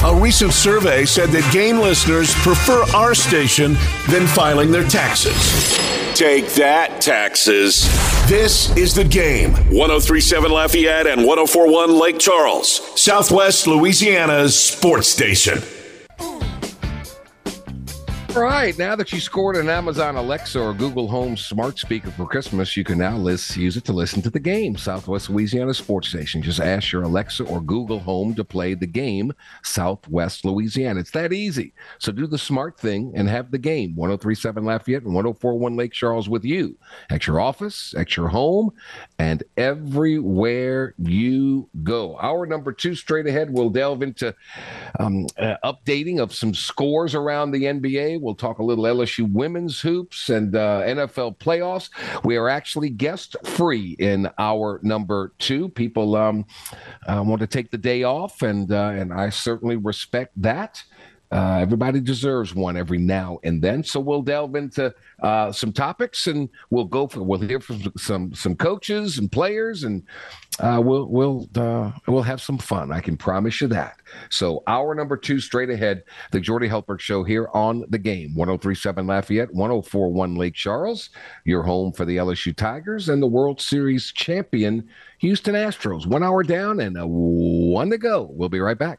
A recent survey said that Game listeners prefer our station than filing their taxes. Take that, taxes. This is The Game. one oh three point seven Lafayette and one oh four point one Lake Charles, Southwest Louisiana's sports station. All right, now that you scored an Amazon Alexa or Google Home smart speaker for Christmas, you can now list, use it to listen to The Game, Southwest Louisiana Sports Station. Just ask your Alexa or Google Home to play The Game, Southwest Louisiana. It's that easy. So do the smart thing and have The Game, one oh three point seven Lafayette and one oh four point one Lake Charles with you at your office, at your home, and everywhere you go. Hour number two straight ahead. We'll delve into um, uh, updating of some scores around the N B A. We'll talk a little L S U women's hoops and uh, N F L playoffs. We are actually guest-free in hour number two. People um, uh, want to take the day off, and uh, and I certainly respect that. Uh, everybody deserves one every now and then. So we'll delve into uh, some topics, and we'll go for we'll hear from some some coaches and players, and uh, we'll we'll uh, we'll have some fun. I can promise you that. So hour number two straight ahead. The Jordy Hultberg Show here on The Game, one oh three point seven Lafayette, one oh four point one Lake Charles. Your home for the L S U Tigers and the World Series champion Houston Astros. One hour down and one to go. We'll be right back.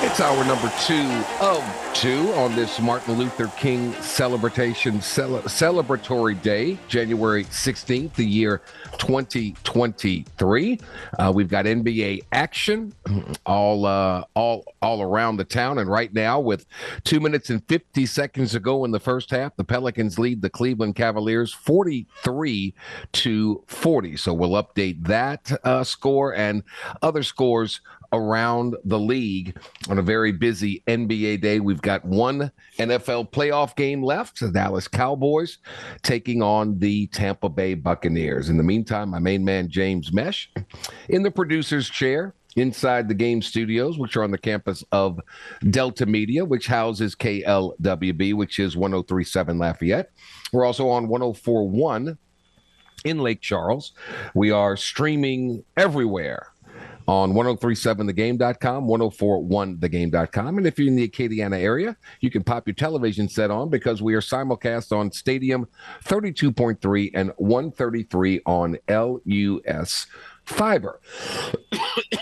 It's hour number two of two on this Martin Luther King celebration, cele- celebratory day, January sixteenth, the year twenty twenty-three. Uh, we've got N B A action all, uh, all, all around the town. And right now, with two minutes and fifty seconds to go in the first half, the Pelicans lead the Cleveland Cavaliers forty-three to forty. So we'll update that uh, score and other scores around the league on a very busy N B A day. We've got one N F L playoff game left, the Dallas Cowboys taking on the Tampa Bay Buccaneers. In the meantime, my main man, James Mesch, in the producer's chair inside the Game studios, which are on the campus of Delta Media, which houses K L W B, which is one oh three point seven Lafayette. We're also on one oh four point one in Lake Charles. We are streaming everywhere on ten thirty-seven the game dot com, ten forty-one the game dot com. And if you're in the Acadiana area, you can pop your television set on, because we are simulcast on Stadium thirty-two point three and one thirty-three on L U S Fiber.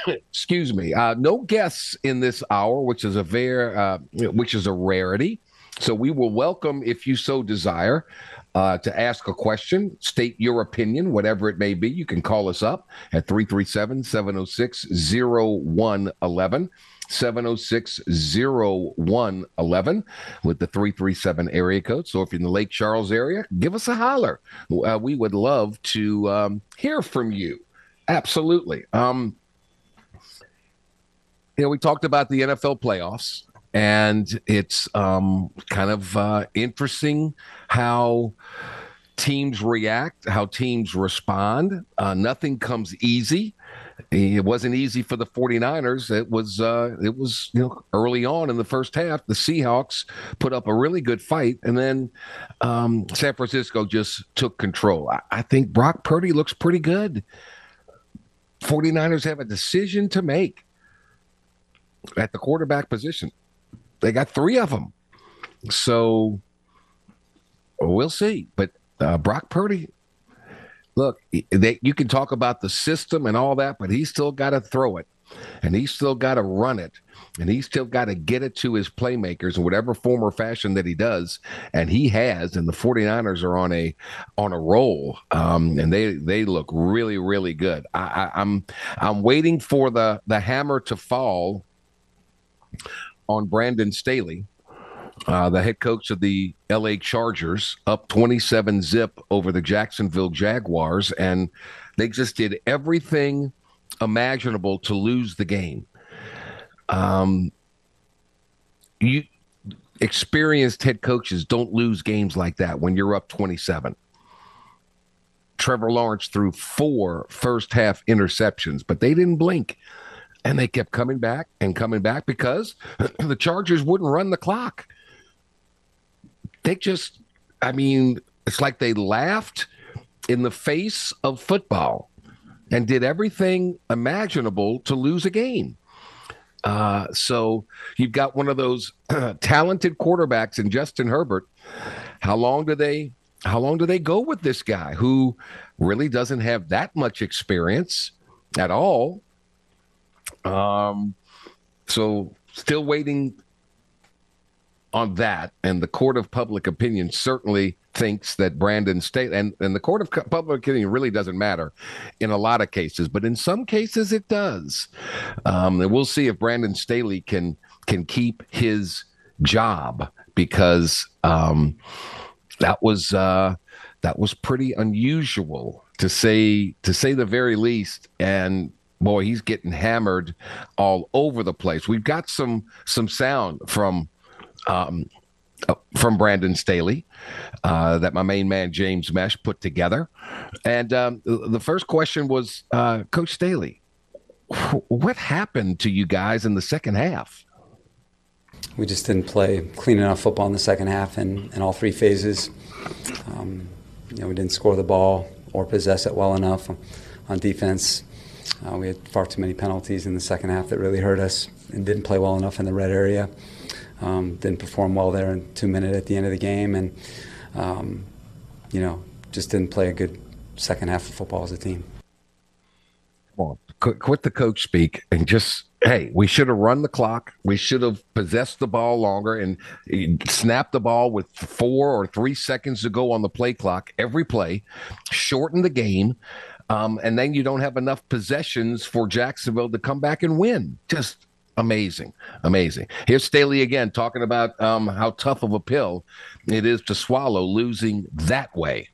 Excuse me. Uh, no guests in this hour, which is a ver- uh, which is a rarity. So we will welcome, if you so desire, Uh, to ask a question, state your opinion, whatever it may be. You can call us up at three three seven, seven oh six, oh one one one, seven oh six, oh one one one with the three three seven area code. So if you're in the Lake Charles area, give us a holler. Uh, we would love to um, hear from you. Absolutely. Um, you know, we talked about the N F L playoffs. And it's um, kind of uh, interesting how teams react, how teams respond. Uh, nothing comes easy. It wasn't easy for the 49ers. It was, uh, it was, you know, early on in the first half, the Seahawks put up a really good fight, and then um, San Francisco just took control. I, I think Brock Purdy looks pretty good. 49ers have a decision to make at the quarterback position. They got three of them. So we'll see. But uh, Brock Purdy, look, they, you can talk about the system and all that, but he's still got to throw it, and he's still got to run it, and he's still got to get it to his playmakers in whatever form or fashion that he does. And he has, and the 49ers are on a on a roll, um, and they they look really, really good. I, I, I'm I'm waiting for the, the hammer to fall on Brandon Staley, uh, the head coach of the L A Chargers, up twenty-seven zip over the Jacksonville Jaguars, and they just did everything imaginable to lose the game. Um, you experienced head coaches don't lose games like that when you're up twenty-seven. Trevor Lawrence threw four first-half interceptions, but they didn't blink. And they kept coming back and coming back because the Chargers wouldn't run the clock. They just, I mean, it's like they laughed in the face of football and did everything imaginable to lose a game. Uh, so you've got one of those uh, talented quarterbacks in Justin Herbert. How long do they, how long do they go with this guy who really doesn't have that much experience at all? Um, so still waiting on that. And the court of public opinion certainly thinks that Brandon Staley, and, and the court of public opinion really doesn't matter in a lot of cases, but in some cases it does. Um, and we'll see if Brandon Staley can, can keep his job because um, that was uh, that was pretty unusual to say to say the very least. And boy, he's getting hammered all over the place. We've got some some sound from um, from Brandon Staley uh, that my main man James Mesch put together. And um, the first question was, uh, Coach Staley, what happened to you guys in the second half? We just didn't play clean enough football in the second half and in all three phases. Um, you know, we didn't score the ball or possess it well enough on defense. Uh, we had far too many penalties in the second half that really hurt us, and didn't play well enough in the red area. Um, didn't perform well there in two minutes at the end of the game, and um, you know, just didn't play a good second half of football as a team. Come on. Quit the coach speak and just, hey, we should have run the clock. We should have possessed the ball longer and snapped the ball with four or three seconds to go on the play clock every play, shorten the game, um, and then you don't have enough possessions for Jacksonville to come back and win. Just amazing, amazing. Here's Staley again talking about um, how tough of a pill it is to swallow losing that way.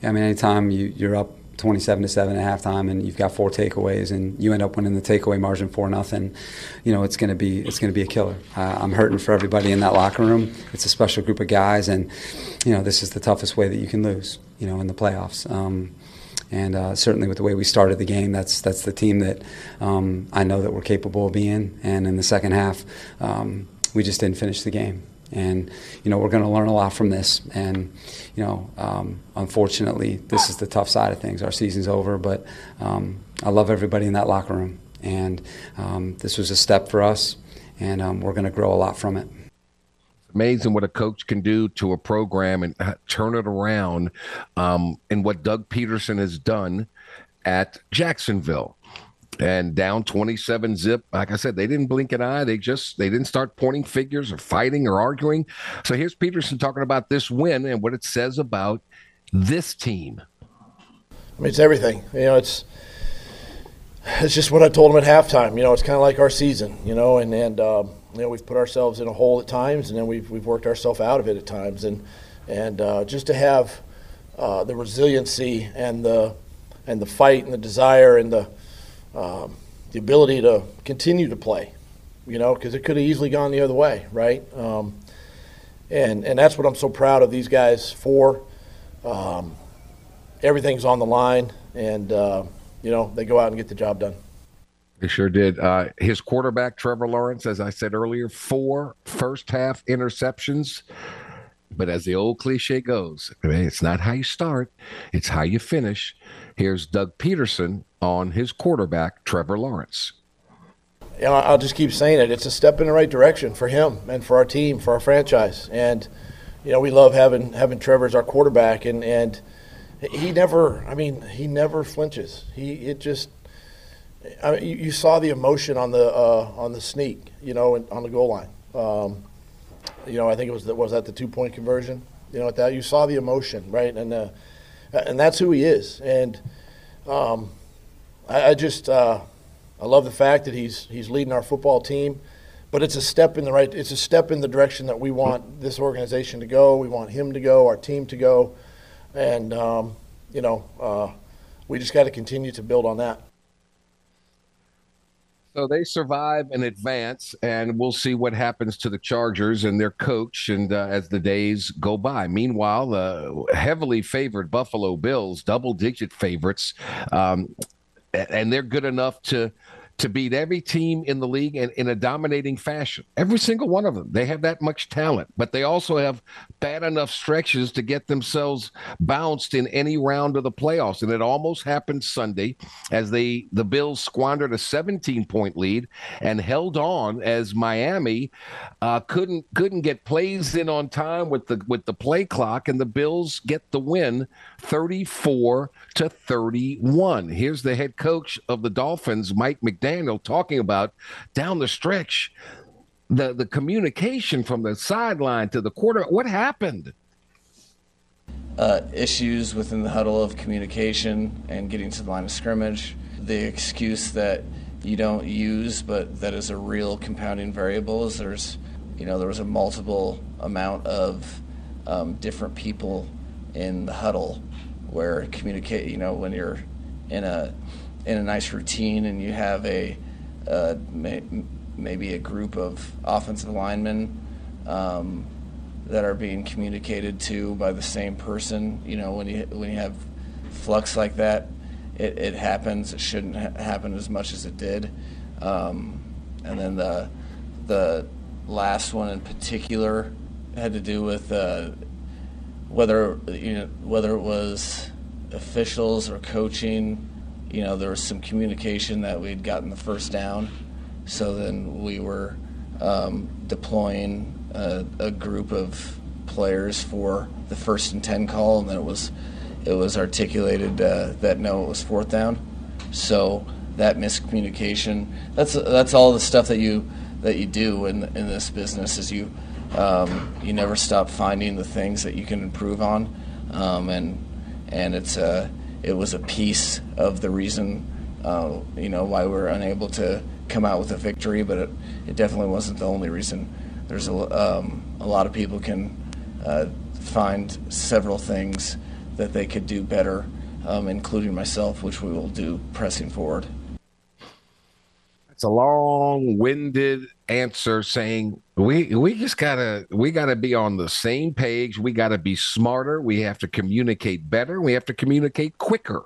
Yeah, I mean, anytime you, you're up twenty-seven to seven at halftime, and you've got four takeaways, and you end up winning the takeaway margin four nothing. You know, it's going to be it's going to be a killer. Uh, I'm hurting for everybody in that locker room. It's a special group of guys, and you know, this is the toughest way that you can lose, you know, in the playoffs. Um, and uh, certainly with the way we started the game, that's that's the team that um, I know that we're capable of being. And in the second half, um, we just didn't finish the game. And, you know, we're going to learn a lot from this. And, you know, um, unfortunately, this is the tough side of things. Our season's over, but um, I love everybody in that locker room. And um, this was a step for us, and um, we're going to grow a lot from it. It's amazing what a coach can do to a program and turn it around, um, and what Doug Peterson has done at Jacksonville. And down twenty-seven zip, like I said, they didn't blink an eye. They just, they didn't start pointing fingers or fighting or arguing. So here's Peterson talking about this win and what it says about this team. I mean, it's everything. You know, it's it's just what I told them at halftime. You know, it's kind of like our season, you know, and, and um, you know, we've put ourselves in a hole at times, and then we've, we've worked ourselves out of it at times. And, and uh, just to have uh, the resiliency and the, and the fight and the desire and the, Um, the ability to continue to play, you know, because it could have easily gone the other way, right? Um, and and that's what I'm so proud of these guys for. Um, everything's on the line, and, uh, you know, they go out and get the job done. They sure did. Uh, his quarterback, Trevor Lawrence, as I said earlier, four first-half interceptions. But as the old cliche goes, it's not how you start, it's how you finish. Here's Doug Peterson on his quarterback, Trevor Lawrence. You know, I'll just keep saying it. It's a step in the right direction for him and for our team, for our franchise. And, you know, we love having having Trevor as our quarterback. And, and he never, I mean, he never flinches. He, it just, I mean, you saw the emotion on the uh, on the sneak, you know, and on the goal line. Um, you know, I think it was, the, was that the two-point conversion? You know, at that, you saw the emotion, right? And uh, and that's who he is. And um, I, I just uh, I love the fact that he's he's leading our football team, but it's a step in the right. It's a step in the direction that we want this organization to go. We want him to go, our team to go, and um, you know, uh, we just got to continue to build on that. So they survive and advance, and we'll see what happens to the Chargers and their coach and uh, as the days go by. Meanwhile, the uh, heavily favored Buffalo Bills, double-digit favorites, um, and they're good enough to to beat every team in the league and in a dominating fashion. Every single one of them. They have that much talent, but they also have bad enough stretches to get themselves bounced in any round of the playoffs. And it almost happened Sunday as they, the Bills squandered a seventeen-point lead and held on as Miami uh, couldn't couldn't get plays in on time with the with the play clock, and the Bills get the win thirty-four to thirty-one. Here's the head coach of the Dolphins, Mike McDaniel, talking about down the stretch, the, the communication from the sideline to the quarterback. What happened? Uh, issues within the huddle of communication and getting to the line of scrimmage. The excuse that you don't use, but that is a real compounding variable, is there's You know, there was a multiple amount of um, different people in the huddle where communicate, you know, when you're in a in a nice routine and you have a uh, may, maybe a group of offensive linemen um, that are being communicated to by the same person, you know, when you when you have flux like that, it, it happens. It shouldn't ha- happen as much as it did. Um, and then the the last one in particular had to do with uh, whether you know whether it was officials or coaching. You know, there was some communication that we'd gotten the first down, so then we were um, deploying a, a group of players for the first and ten call, and then it was it was articulated uh, that no, it was fourth down. So that miscommunication, that's that's all the stuff that you that you do in in this business is you um, you never stop finding the things that you can improve on, um, and and it's a uh, it was a piece of the reason, uh, you know, why we were unable to come out with a victory, but it, it definitely wasn't the only reason. There's a, um, a lot of people can uh, find several things that they could do better, um, including myself, which we will do pressing forward. It's a long-winded answer saying we we just gotta we gotta be on the same page. We gotta be smarter. We have to communicate better. We have to communicate quicker.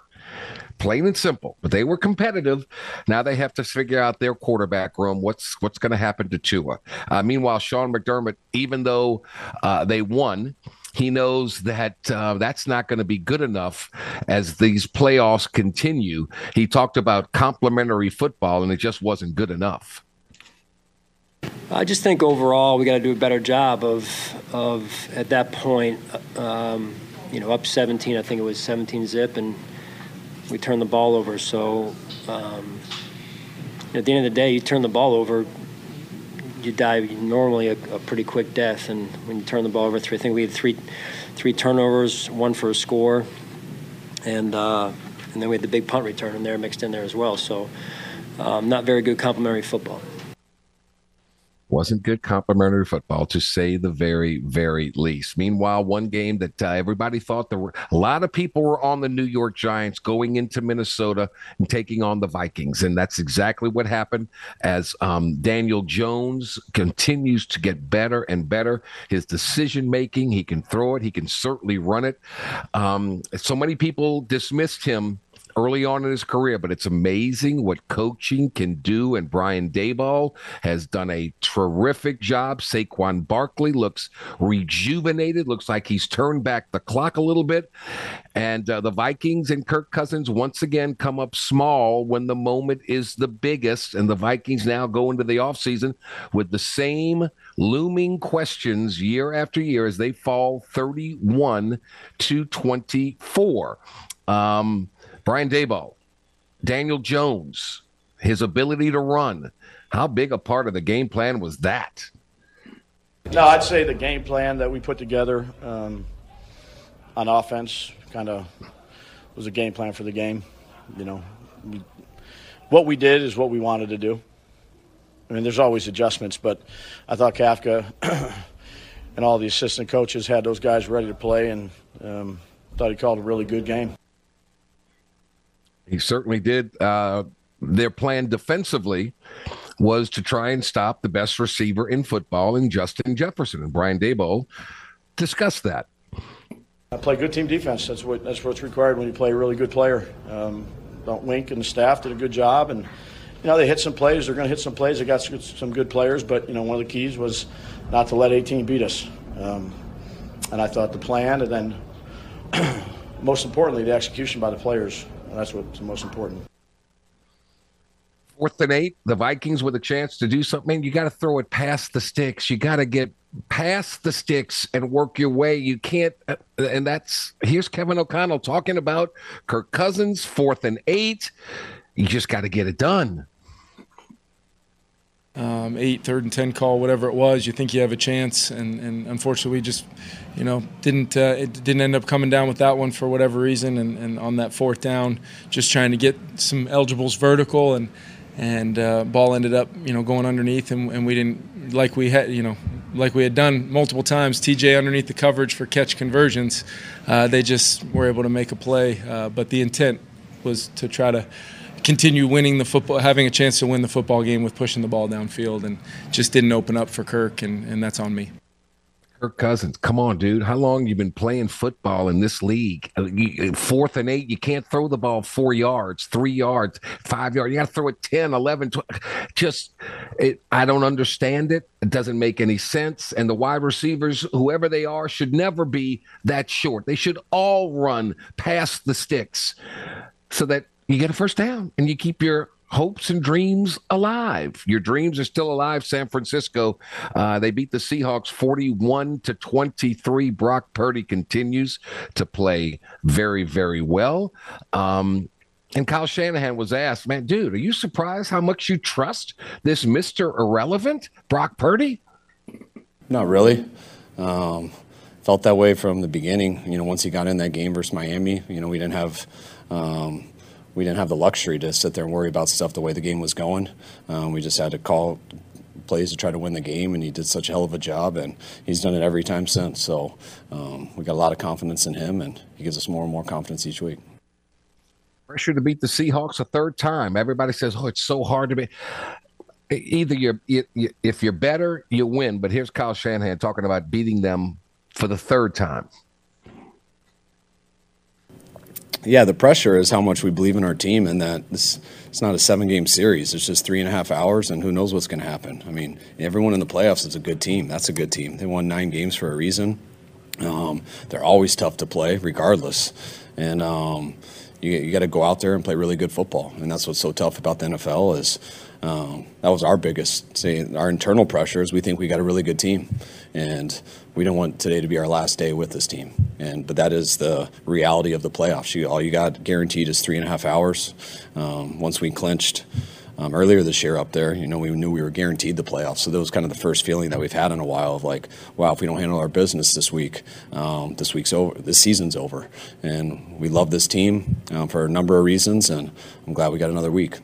Plain and simple. But they were competitive. Now they have to figure out their quarterback room. What's what's going to happen to Tua? Uh, meanwhile, Sean McDermott, even though uh, they won, he knows that uh, that's not going to be good enough as these playoffs continue. He talked about complementary football, and it just wasn't good enough. I just think overall we got to do a better job of, of at that point, um, you know, up seventeen. I think it was seventeen zip, and we turned the ball over. So um, at the end of the day, you turn the ball over, you die normally a, a pretty quick death, and when you turn the ball over, three, I think we had three, three turnovers, one for a score, and uh, and then we had the big punt return in there mixed in there as well. So, um, not very good complimentary football. Wasn't good complimentary football, to say the very, very least. Meanwhile, one game that uh, everybody thought there were a lot of people were on the New York Giants going into Minnesota and taking on the Vikings. And that's exactly what happened as um, Daniel Jones continues to get better and better. His decision making, he can throw it. He can certainly run it. Um, so many people dismissed him early on in his career, but it's amazing what coaching can do, and Brian Daboll has done a terrific job. Saquon Barkley looks rejuvenated, looks like he's turned back the clock a little bit, and uh, the Vikings and Kirk Cousins once again come up small when the moment is the biggest, and the Vikings now go into the offseason with the same looming questions year after year as they fall thirty-one to twenty-four. Um... Brian Daboll, Daniel Jones, his ability to run. How big a part of the game plan was that? No, I'd say the game plan that we put together um, on offense kind of was a game plan for the game. You know, we, what we did is what we wanted to do. I mean, there's always adjustments, but I thought Kafka and all the assistant coaches had those guys ready to play, and um, thought he called a really good game. He certainly did. Uh, their plan defensively was to try and stop the best receiver in football in Justin Jefferson. And Brian Daboll discussed that. I play good team defense. That's what that's what's required when you play a really good player. Um, don't wink, and the staff did a good job. And, you know, they hit some plays. They're going to hit some plays. They got some good players. But, you know, one of the keys was not to let eighteen beat us. Um, and I thought the plan, and then most importantly, the execution by the players. That's what's most important. Fourth and eight, the Vikings with a chance to do something. You got to throw it past the sticks. You got to get past the sticks and work your way. You can't. And that's here's Kevin O'Connell talking about Kirk Cousins, fourth and eight. You just got to get it done. Um, eight, third and ten call, whatever it was, you think you have a chance, and, and unfortunately we just, you know, didn't uh, it didn't end up coming down with that one for whatever reason, and, and on that fourth down, just trying to get some eligibles vertical, and and uh, ball ended up, you know, going underneath, and, and we didn't, like we had, you know, like we had done multiple times, T J underneath the coverage for catch conversions. Uh, they just were able to make a play, uh, but the intent was to try to continue winning the football, having a chance to win the football game with pushing the ball downfield, and just didn't open up for Kirk, and, and that's on me. Kirk Cousins, come on, dude. How long you been playing football in this league? Fourth and eight, you can't throw the ball four yards, three yards, five yards. You got to throw it ten, eleven, twelve. Just, it, I don't understand it. It doesn't make any sense. And the wide receivers, whoever they are, should never be that short. They should all run past the sticks so that you get a first down and you keep your hopes and dreams alive. Your dreams are still alive, San Francisco. Uh, they beat the Seahawks forty-one to twenty-three. Brock Purdy continues to play very, very well. Um, and Kyle Shanahan was asked, man, dude, are you surprised how much you trust this Mister Irrelevant, Brock Purdy? Not really. Um, felt that way from the beginning. You know, once he got in that game versus Miami, you know, we didn't have um, – we didn't have the luxury to sit there and worry about stuff the way the game was going. Um, we just had to call plays to try to win the game, and he did such a hell of a job, and he's done it every time since. So um, we got a lot of confidence in him, and he gives us more and more confidence each week. Pressure to beat the Seahawks a third time. Everybody says, oh, it's so hard to beat. Either you're, you, you, if you're better, you win. But here's Kyle Shanahan talking about beating them for the third time. Yeah, the pressure is how much we believe in our team, and that this, it's not a seven-game series. It's just three and a half hours, and who knows what's going to happen. I mean, everyone in the playoffs is a good team. That's a good team. They won nine games for a reason. Um, they're always tough to play regardless. And um, you, you got to go out there and play really good football, and that's what's so tough about the N F L is um, that was our biggest, say, our internal pressure is we think we got a really good team, and we don't want today to be our last day with this team. And but that is the reality of the playoffs. You, all you got guaranteed is three and a half hours. Um, once we clinched um, earlier this year up there, you know, we knew we were guaranteed the playoffs. So that was kind of the first feeling that we've had in a while of like, wow, if we don't handle our business this week, um, this week's over, this season's over. And we love this team um, for a number of reasons, and I'm glad we got another week.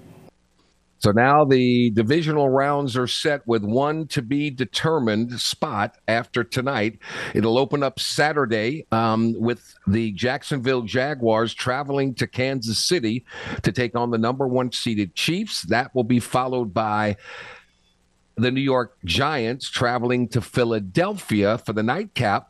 So now the divisional rounds are set with one to be determined spot after tonight. It'll open up Saturday um, with the Jacksonville Jaguars traveling to Kansas City to take on the number one seeded Chiefs. That will be followed by the New York Giants traveling to Philadelphia for the nightcap,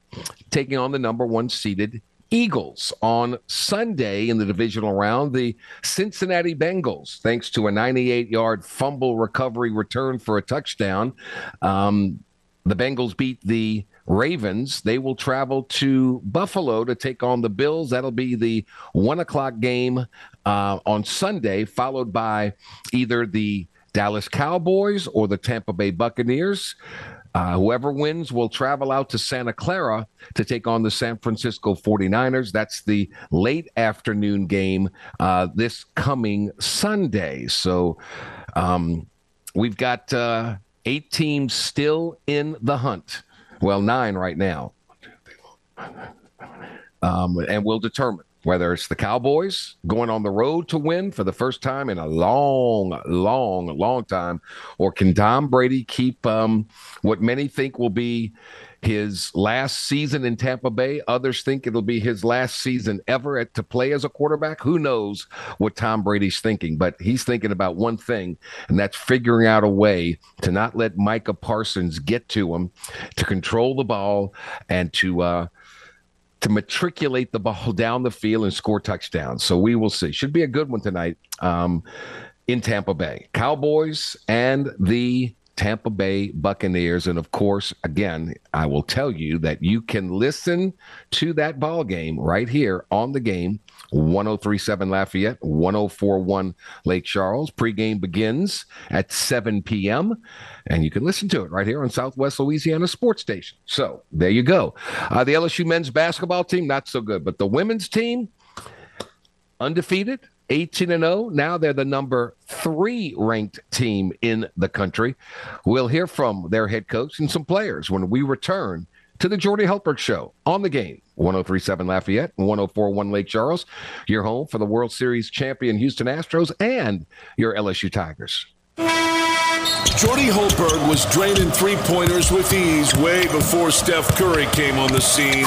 taking on the number one seeded Eagles. On Sunday in the divisional round, the Cincinnati Bengals, thanks to a ninety-eight-yard fumble recovery return for a touchdown, um, the Bengals beat the Ravens. They will travel to Buffalo to take on the Bills. That'll be the one o'clock game uh, on Sunday, followed by either the Dallas Cowboys or the Tampa Bay Buccaneers. Uh, whoever wins will travel out to Santa Clara to take on the San Francisco forty-niners. That's the late afternoon game uh, this coming Sunday. So um, we've got uh, eight teams still in the hunt. Well, nine right now. Um, and we'll determine whether it's the Cowboys going on the road to win for the first time in a long, long, long time, or can Tom Brady keep um, what many think will be his last season in Tampa Bay. Others think it'll be his last season ever at, to play as a quarterback. Who knows what Tom Brady's thinking, but he's thinking about one thing, and that's figuring out a way to not let Micah Parsons get to him, to control the ball, and to uh, – to matriculate the ball down the field and score touchdowns. So we will see. Should be a good one tonight um, in Tampa Bay. Cowboys and the Tampa Bay Buccaneers. And, of course, again, I will tell you that you can listen to that ball game right here on The Game, one oh three point seven Lafayette, one oh four point one Lake Charles. Pre-game begins at seven p.m., and you can listen to it right here on Southwest Louisiana Sports Station. So there you go. Uh, the L S U men's basketball team, not so good, but the women's team, undefeated. eighteen and oh. Now they're the number three ranked team in the country. We'll hear from their head coach and some players when we return to the Jordy Hultberg Show on The Game. one oh three point seven Lafayette and one oh four point one Lake Charles, your home for the World Series champion Houston Astros and your L S U Tigers. Jordy Hultberg was draining three-pointers with ease way before Steph Curry came on the scene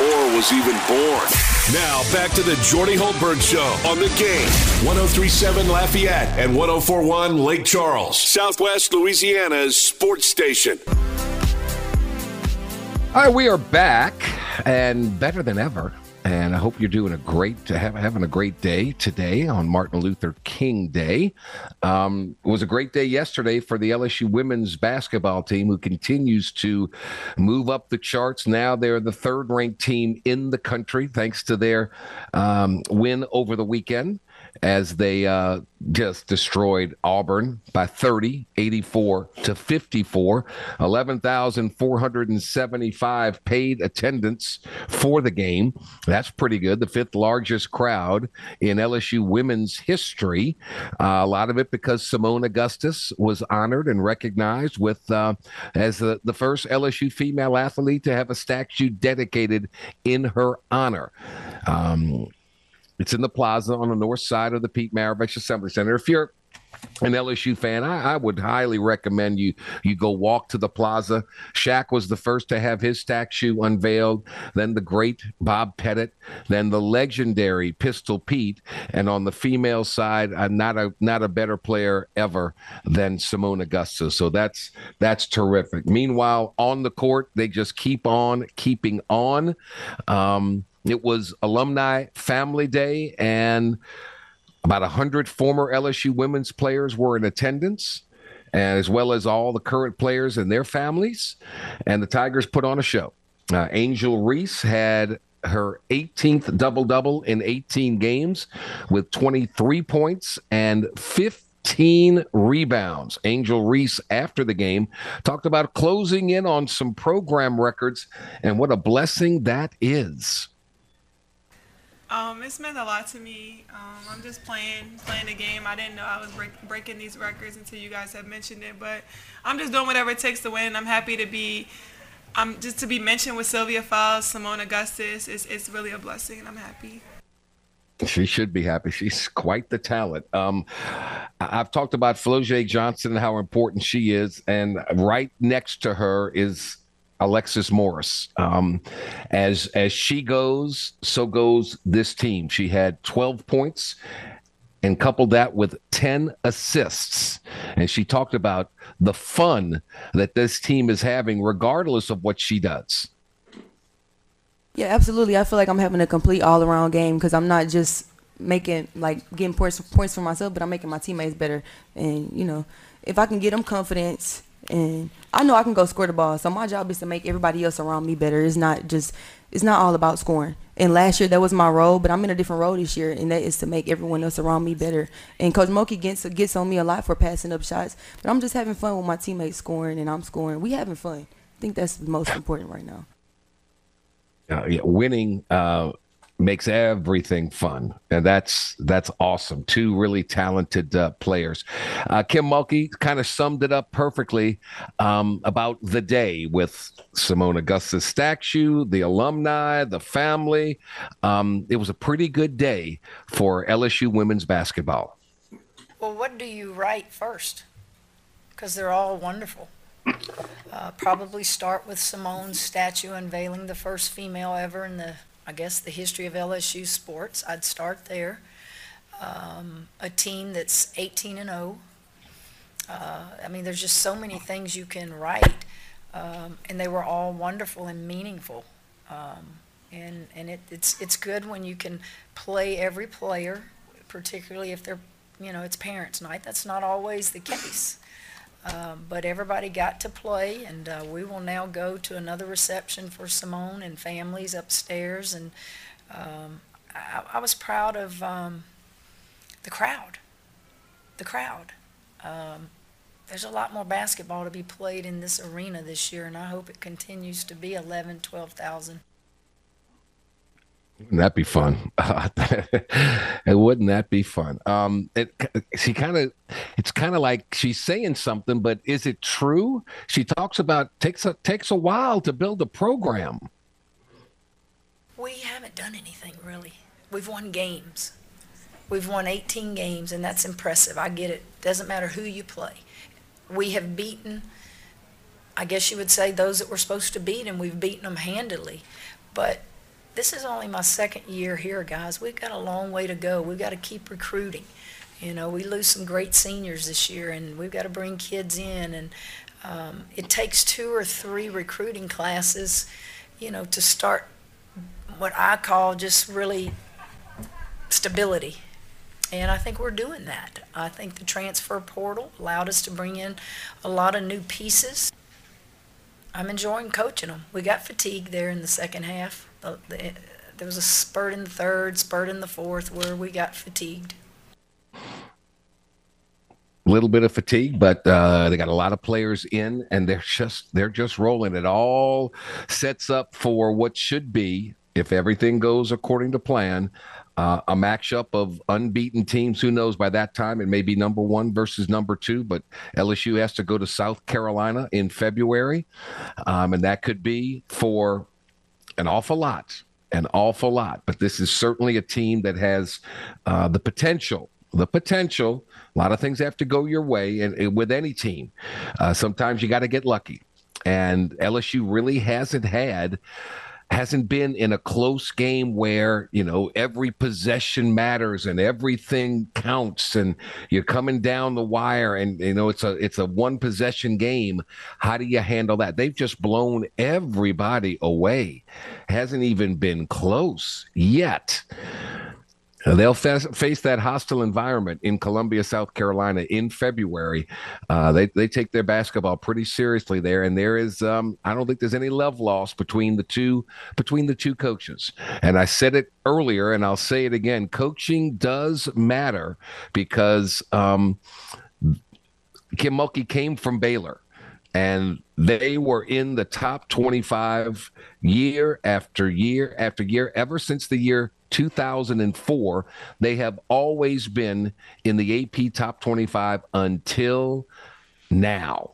or was even born. Now back to the Jordy Hultberg Show on the Game, one oh three point seven Lafayette and one oh four point one Lake Charles, Southwest Louisiana's sports station. All right, we are back and better than ever. And I hope you're doing a great, having a great day today on Martin Luther King Day. Um, it was a great day yesterday for the L S U women's basketball team, who continues to move up the charts. Now they're the third-ranked team in the country, thanks to their um, win over the weekend, as they uh, just destroyed Auburn by thirty, eighty-four to fifty-four, eleven thousand four hundred seventy-five paid attendance for the game. That's pretty good. The fifth largest crowd in L S U women's history. Uh, a lot of it because Simone Augustus was honored and recognized with uh, as the, the first L S U female athlete to have a statue dedicated in her honor. Um It's in the plaza on the north side of the Pete Maravich Assembly Center. If you're an L S U fan, I, I would highly recommend you you go walk to the plaza. Shaq was the first to have his statue unveiled, then the great Bob Pettit, then the legendary Pistol Pete, and on the female side, uh, not a not a better player ever than Simone Augustus. So that's that's terrific. Meanwhile, on the court, they just keep on keeping on. Um, It was Alumni Family Day, and about one hundred former L S U women's players were in attendance, and as well as all the current players and their families. And the Tigers put on a show. Uh, Angel Reese had her eighteenth double-double in eighteen games with twenty-three points and fifteen rebounds. Angel Reese, after the game, talked about closing in on some program records and what a blessing that is. Um, it's meant a lot to me. Um, I'm just playing, playing the game. I didn't know I was break, breaking these records until you guys had mentioned it, but I'm just doing whatever it takes to win. I'm happy to be, um, just to be mentioned with Sylvia Fowles, Simone Augustus. It's, it's really a blessing, and I'm happy. She should be happy. She's quite the talent. Um, I've talked about Flau'jae Johnson and how important she is, and right next to her is Alexis Morris. Um, as as she goes, so goes this team. She had twelve points and coupled that with ten assists. And she talked about the fun that this team is having regardless of what she does. Yeah, absolutely. I feel like I'm having a complete all-around game because I'm not just making, like, getting points, points for myself, but I'm making my teammates better. And, you know, if I can get them confidence – and I know I can go score the ball, so my job is to make everybody else around me better. It's not just, it's not all about scoring. And last year that was my role, but I'm in a different role this year, and that is to make everyone else around me better. And Coach Mulkey gets gets on me a lot for passing up shots, but I'm just having fun with my teammates scoring, and I'm scoring. We having fun. I think that's most important right now. Uh, yeah, winning. Uh... makes everything fun, and that's that's awesome. Two really talented uh, players. Uh, Kim Mulkey kind of summed it up perfectly um, about the day with Simone Augustus' statue, the alumni, the family. Um, it was a pretty good day for L S U women's basketball. Well, what do you write first? Because they're all wonderful. Uh, probably start with Simone's statue unveiling, the first female ever in the I guess the history of L S U sports. I'd start there. Um, a team that's eighteen and oh. Uh, I mean, there's just so many things you can write, um, and they were all wonderful and meaningful. Um, and and it, it's it's good when you can play every player, particularly if they're, you know, it's parents' night. That's not always the case. Um, but everybody got to play, and uh, we will now go to another reception for Simone and families upstairs. And um, I, I was proud of um, the crowd. The crowd. Um, there's a lot more basketball to be played in this arena this year, and I hope it continues to be eleven, twelve thousand. Wouldn't that be fun? Uh, and wouldn't that be fun? Um, it, she kind of, it's kind of like she's saying something, but is it true? She talks about takes a, takes a while to build a program. We haven't done anything, really. We've won games. We've won eighteen games, and that's impressive. I get it. Doesn't matter who you play. We have beaten, I guess you would say, those that we're supposed to beat, and we've beaten them handily. But this is only my second year here, guys. We've got a long way to go. We've got to keep recruiting. You know, we lose some great seniors this year, and we've got to bring kids in. And um, it takes two or three recruiting classes, you know, to start what I call just really stability. And I think we're doing that. I think the transfer portal allowed us to bring in a lot of new pieces. I'm enjoying coaching them. We got fatigue there in the second half. There was a spurt in the third, spurt in the fourth, where we got fatigued. Little bit of fatigue, but uh, they got a lot of players in, and they're just they're just rolling. It all sets up for what should be, if everything goes according to plan, uh, a matchup of unbeaten teams. Who knows? By that time, it may be number one versus number two. But L S U has to go to South Carolina in February, um, and that could be for an awful lot, an awful lot. But this is certainly a team that has uh, the potential. The potential, a lot of things have to go your way, and, and with any team, uh, sometimes you got to get lucky. And L S U really hasn't had, hasn't been in a close game where, you know, every possession matters and everything counts, and you're coming down the wire, and you know it's a it's a one possession game. How do you handle that? They've just blown everybody away. Hasn't even been close yet. They'll face that hostile environment in Columbia, South Carolina in February. Uh, they, they take their basketball pretty seriously there. And there is, um, I don't think there's any love lost between the two, between the two coaches. And I said it earlier, and I'll say it again. Coaching does matter, because um, Kim Mulkey came from Baylor, and they were in the top twenty-five year after year after year, ever since the year two thousand four. They have always been in the A P top twenty-five until now.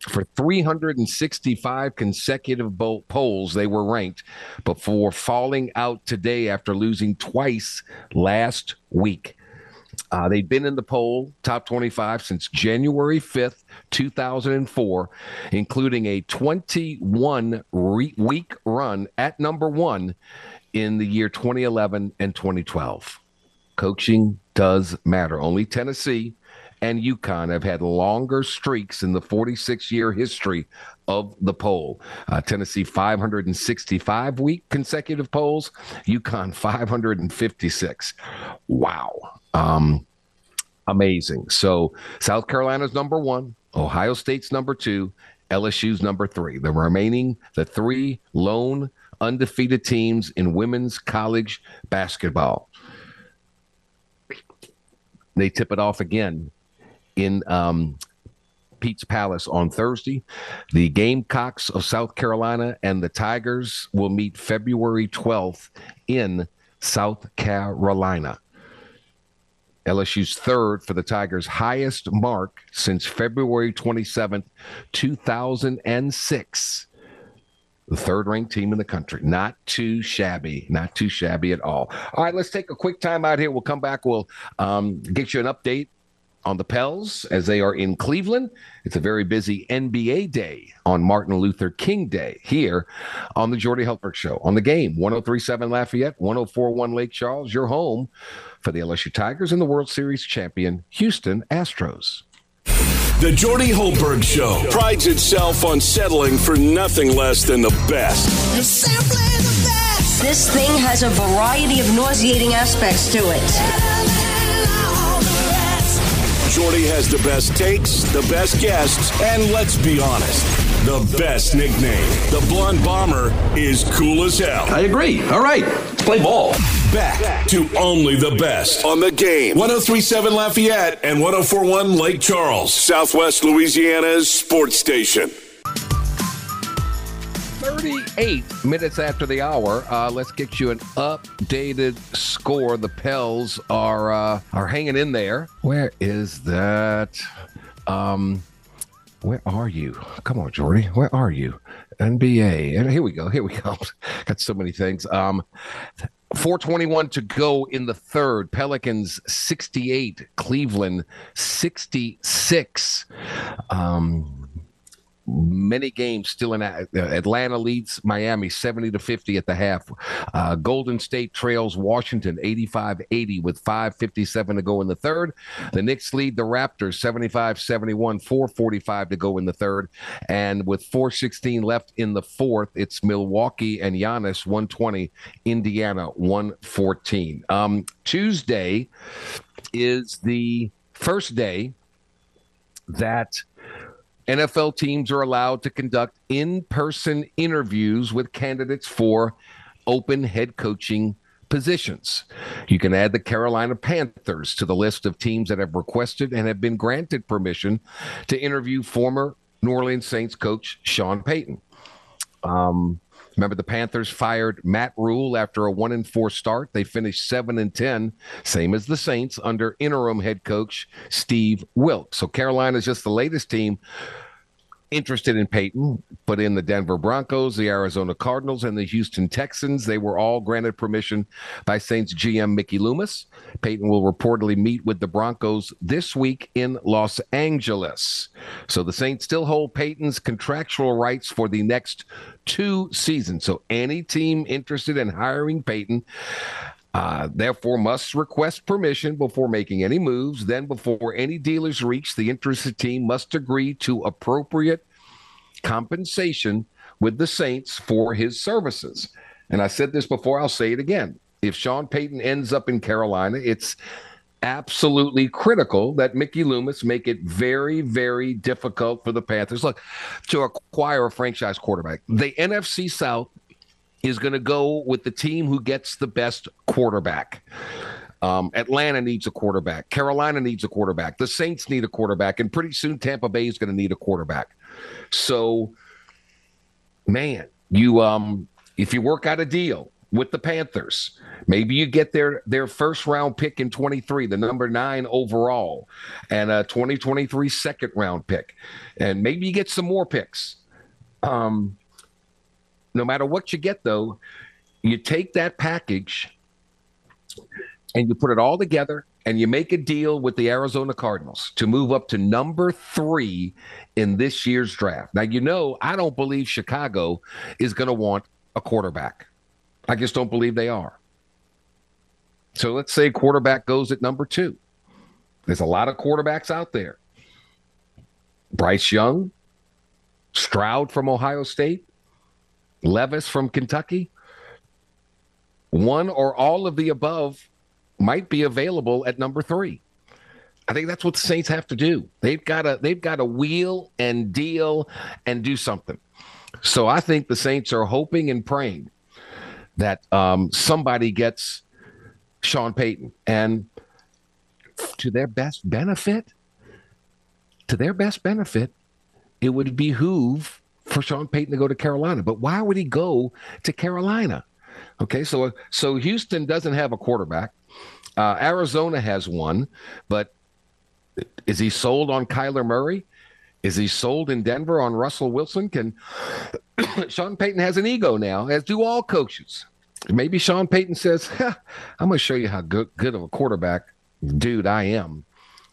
For three hundred sixty-five consecutive bowl polls, they were ranked before falling out today after losing twice last week. Uh, they've been in the poll top twenty-five since January fifth, two thousand four, including a twenty-one week run at number one in the year twenty eleven and twenty twelve. Coaching does matter. Only Tennessee and UConn have had longer streaks in the forty-six year history of the poll. Uh, Tennessee, five hundred sixty-five week consecutive polls. UConn, five hundred fifty-six. Wow. Um, amazing. So South Carolina's number one, Ohio State's number two, L S U's number three. The remaining, the three lone undefeated teams in women's college basketball. They tip it off again in um, Pete's Palace on Thursday. The Gamecocks of South Carolina and the Tigers will meet February twelfth in South Carolina. L S U's third for the Tigers' highest mark since February twenty-seventh, two thousand six. The third-ranked team in the country. Not too shabby. Not too shabby at all. All right, let's take a quick time out here. We'll come back. We'll um, get you an update on the Pels as they are in Cleveland. It's a very busy N B A day on Martin Luther King Day here on the Jordy Hultberg Show. On the Game, one oh three point seven Lafayette, one oh four point one Lake Charles, your home for the L S U Tigers and the World Series champion Houston Astros. The Jordy Hultberg Show prides itself on settling for nothing less than the best. You're simply the best. This thing has a variety of nauseating aspects to it. Jordy has the best takes, the best guests, and let's be honest, the best nickname. The Blonde Bomber is cool as hell. I agree. All right, let's play ball. Back to only the best on the Game. one oh three point seven Lafayette and one oh four point one Lake Charles, Southwest Louisiana's sports station. thirty-eight minutes after the hour, uh, let's get you an updated score. The Pels are uh, are hanging in there. Where is that? Um, where are you? Come on, Jordy. Where are you? N B A. And here we go. Here we go. Got so many things. Um, four twenty-one to go in the third. Pelicans sixty-eight, Cleveland sixty-six. Um, many games still in uh, Atlanta leads Miami seventy to fifty at the half. Uh, Golden State trails Washington eighty-five eighty with five fifty-seven to go in the third. The Knicks lead the Raptors seventy-five seventy-one, four forty-five to go in the third. And with four sixteen left in the fourth, it's Milwaukee and Giannis one twenty, Indiana one fourteen. Um, Tuesday is the first day that N F L teams are allowed to conduct in-person interviews with candidates for open head coaching positions. You can add the Carolina Panthers to the list of teams that have requested and have been granted permission to interview former New Orleans Saints coach Sean Payton. Um, remember, the Panthers fired Matt Rhule after a one and four start. They finished seven and ten, same as the Saints, under interim head coach Steve Wilks. So Carolina is just the latest team interested in Payton, but in the Denver Broncos, the Arizona Cardinals, and the Houston Texans, they were all granted permission by Saints G M Mickey Loomis. Payton will reportedly meet with the Broncos this week in Los Angeles. So the Saints still hold Payton's contractual rights for the next two seasons. So any team interested in hiring Payton, uh, therefore must request permission before making any moves. Then before any dealers reach, the interested team must agree to appropriate compensation with the Saints for his services. And I said this before, I'll say it again. If Sean Payton ends up in Carolina, it's absolutely critical that Mickey Loomis make it very, very difficult for the Panthers, look, to acquire a franchise quarterback. The N F C South is going to go with the team who gets the best quarterback. Um, Atlanta needs a quarterback. Carolina needs a quarterback. The Saints need a quarterback. And pretty soon Tampa Bay is going to need a quarterback. So, man, you um, if you work out a deal with the Panthers, maybe you get their their first round pick in twenty-three, the number nine overall, and a twenty twenty-three second round pick. And maybe you get some more picks. Um, no matter what you get, though, you take that package and you put it all together and you make a deal with the Arizona Cardinals to move up to number three in this year's draft. Now, you know, I don't believe Chicago is going to want a quarterback. I just don't believe they are. So let's say quarterback goes at number two. There's a lot of quarterbacks out there. Bryce Young, Stroud from Ohio State, Levis from Kentucky. One or all of the above might be available at number three. I think that's what the Saints have to do. They've got to they've got to wheel and deal and do something. So I think the Saints are hoping and praying that um, somebody gets Sean Payton. And to their best benefit, to their best benefit, it would behoove for Sean Payton to go to Carolina. But why would he go to Carolina? Okay, so so Houston doesn't have a quarterback. Uh, Arizona has one, but is he sold on Kyler Murray? Is he sold in Denver on Russell Wilson? Can Sean Payton has an ego now, as do all coaches. Maybe Sean Payton says, I'm going to show you how good, good of a quarterback, dude, I am.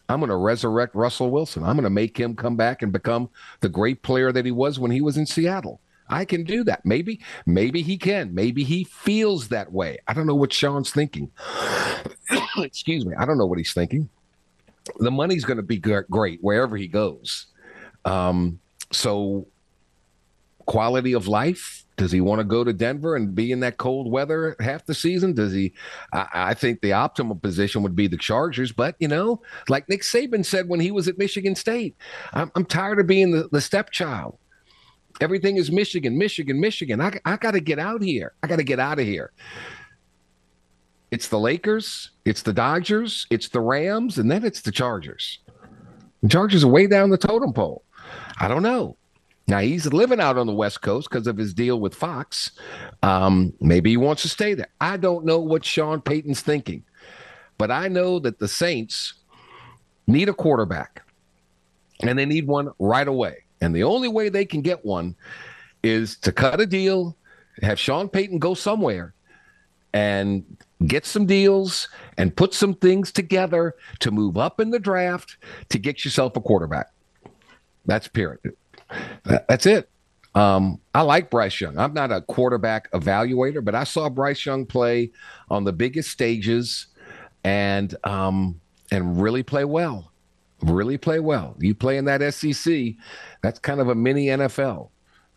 I'm going to resurrect Russell Wilson. I'm going to make him come back and become the great player that he was when he was in Seattle. I can do that. Maybe, maybe he can. Maybe he feels that way. I don't know what Sean's thinking. Excuse me. I don't know what he's thinking. The money's going to be great wherever he goes. Um, so quality of life. Does he want to go to Denver and be in that cold weather half the season? Does he? I, I think the optimal position would be the Chargers. But, you know, like Nick Saban said when he was at Michigan State, I'm, I'm tired of being the, the stepchild. Everything is Michigan, Michigan, Michigan. I, I got to get out here. I got to get out of here. It's the Lakers. It's the Dodgers. It's the Rams. And then it's the Chargers. The Chargers are way down the totem pole. I don't know. Now, he's living out on the West Coast because of his deal with Fox. Um, maybe he wants to stay there. I don't know what Sean Payton's thinking. But I know that the Saints need a quarterback. And they need one right away. And the only way they can get one is to cut a deal, have Sean Payton go somewhere and get some deals and put some things together to move up in the draft to get yourself a quarterback. That's period. That's it. Um, I like Bryce Young. I'm not a quarterback evaluator, but I saw Bryce Young play on the biggest stages and um, and really play well. Really play well. You play in that S E C, that's kind of a mini N F L.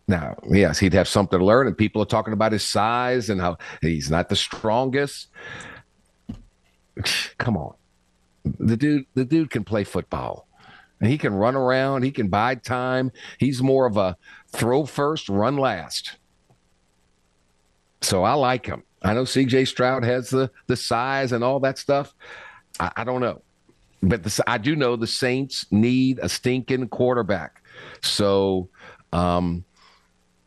Now, yes, he'd have something to learn, and people are talking about his size and how he's not the strongest. Come on. The dude, the dude can play football. And he can run around. He can bide time. He's more of a throw first, run last. So I like him. I know C J Stroud has the, the size and all that stuff. I, I don't know. But the, I do know the Saints need a stinking quarterback. So um,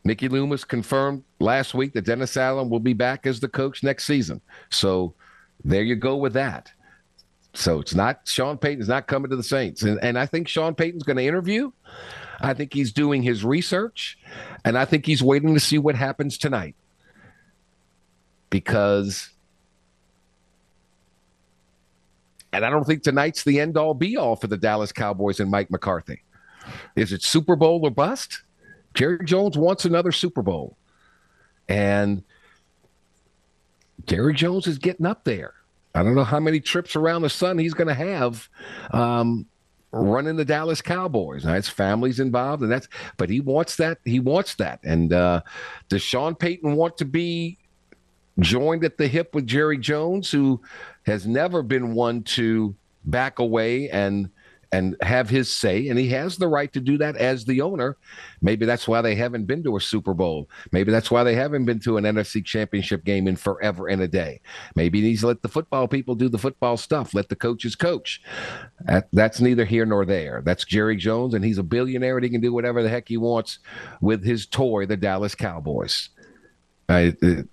Mickey Loomis confirmed last week that Dennis Allen will be back as the coach next season. So there you go with that. So it's not – Sean Payton's not coming to the Saints. And, and I think Sean Payton's going to interview. I think he's doing his research. And I think he's waiting to see what happens tonight. Because – and I don't think tonight's the end-all, be-all for the Dallas Cowboys and Mike McCarthy. Is it Super Bowl or bust? Jerry Jones wants another Super Bowl. And Jerry Jones is getting up there. I don't know how many trips around the sun he's going to have um, running the Dallas Cowboys. Now, his family's involved, and that's. But he wants that. He wants that. And uh, does Sean Payton want to be joined at the hip with Jerry Jones, who has never been one to back away and and have his say? And he has the right to do that as the owner. Maybe that's why they haven't been to a Super Bowl. Maybe that's why they haven't been to an N F C championship game in forever and a day. Maybe he needs to let the football people do the football stuff. Let the coaches coach. That, that's neither here nor there. That's Jerry Jones, and he's a billionaire, and he can do whatever the heck he wants with his toy, the Dallas Cowboys. Uh, it,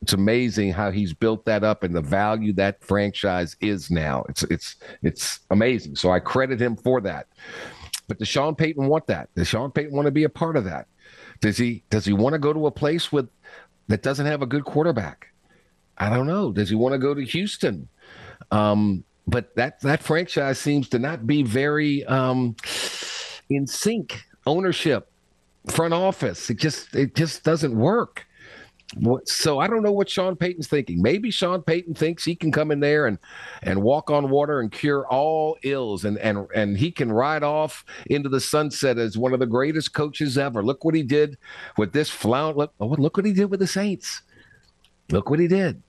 it's amazing how he's built that up and the value that franchise is now. It's it's it's amazing. So I credit him for that. But does Sean Payton want that? Does Sean Payton want to be a part of that? Does he does he want to go to a place with that doesn't have a good quarterback? I don't know. Does he want to go to Houston? Um, but that that franchise seems to not be very um, in sync. Ownership, front office. It just it just doesn't work. So I don't know what Sean Payton's thinking. Maybe Sean Payton thinks he can come in there and, and walk on water and cure all ills, and, and, and he can ride off into the sunset as one of the greatest coaches ever. Look what he did with this flout. Look, oh, look what he did with the Saints. Look what he did.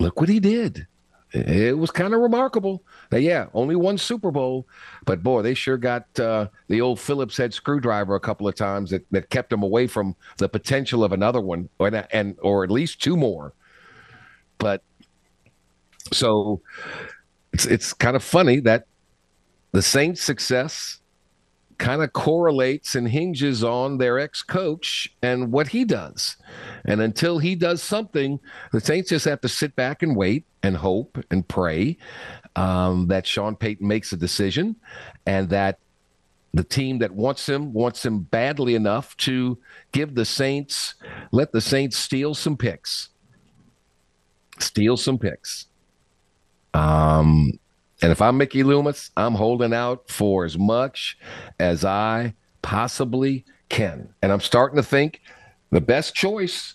Look what he did. It was kind of remarkable. But yeah, only one Super Bowl, but boy, they sure got uh, the old Phillips head screwdriver a couple of times that, that kept them away from the potential of another one, or and or at least two more. But so it's it's kind of funny that the Saints' success kind of correlates and hinges on their ex-coach and what he does. And until he does something, the Saints just have to sit back and wait and hope and pray um, that Sean Payton makes a decision and that the team that wants him wants him badly enough to give the Saints, let the Saints steal some picks. Steal some picks. Um... And if I'm Mickey Loomis, I'm holding out for as much as I possibly can. And I'm starting to think the best choice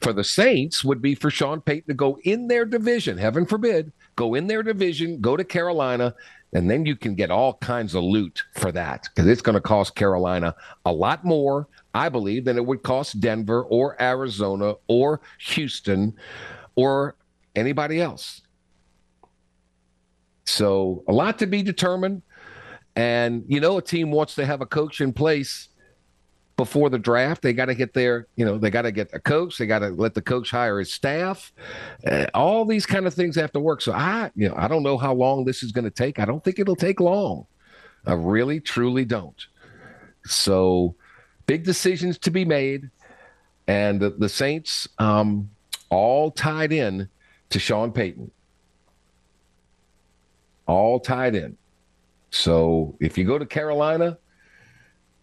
for the Saints would be for Sean Payton to go in their division, heaven forbid, go in their division, go to Carolina, and then you can get all kinds of loot for that, because it's going to cost Carolina a lot more, I believe, than it would cost Denver or Arizona or Houston or anybody else. So a lot to be determined, and you know a team wants to have a coach in place before the draft. They got to get their, you know, they got to get a coach. They got to let the coach hire his staff. Uh, all these kind of things have to work. So I, you know, I don't know how long this is going to take. I don't think it'll take long. I really, truly don't. So big decisions to be made, and the, the Saints um, all tied in to Sean Payton. All tied in. So if you go to Carolina,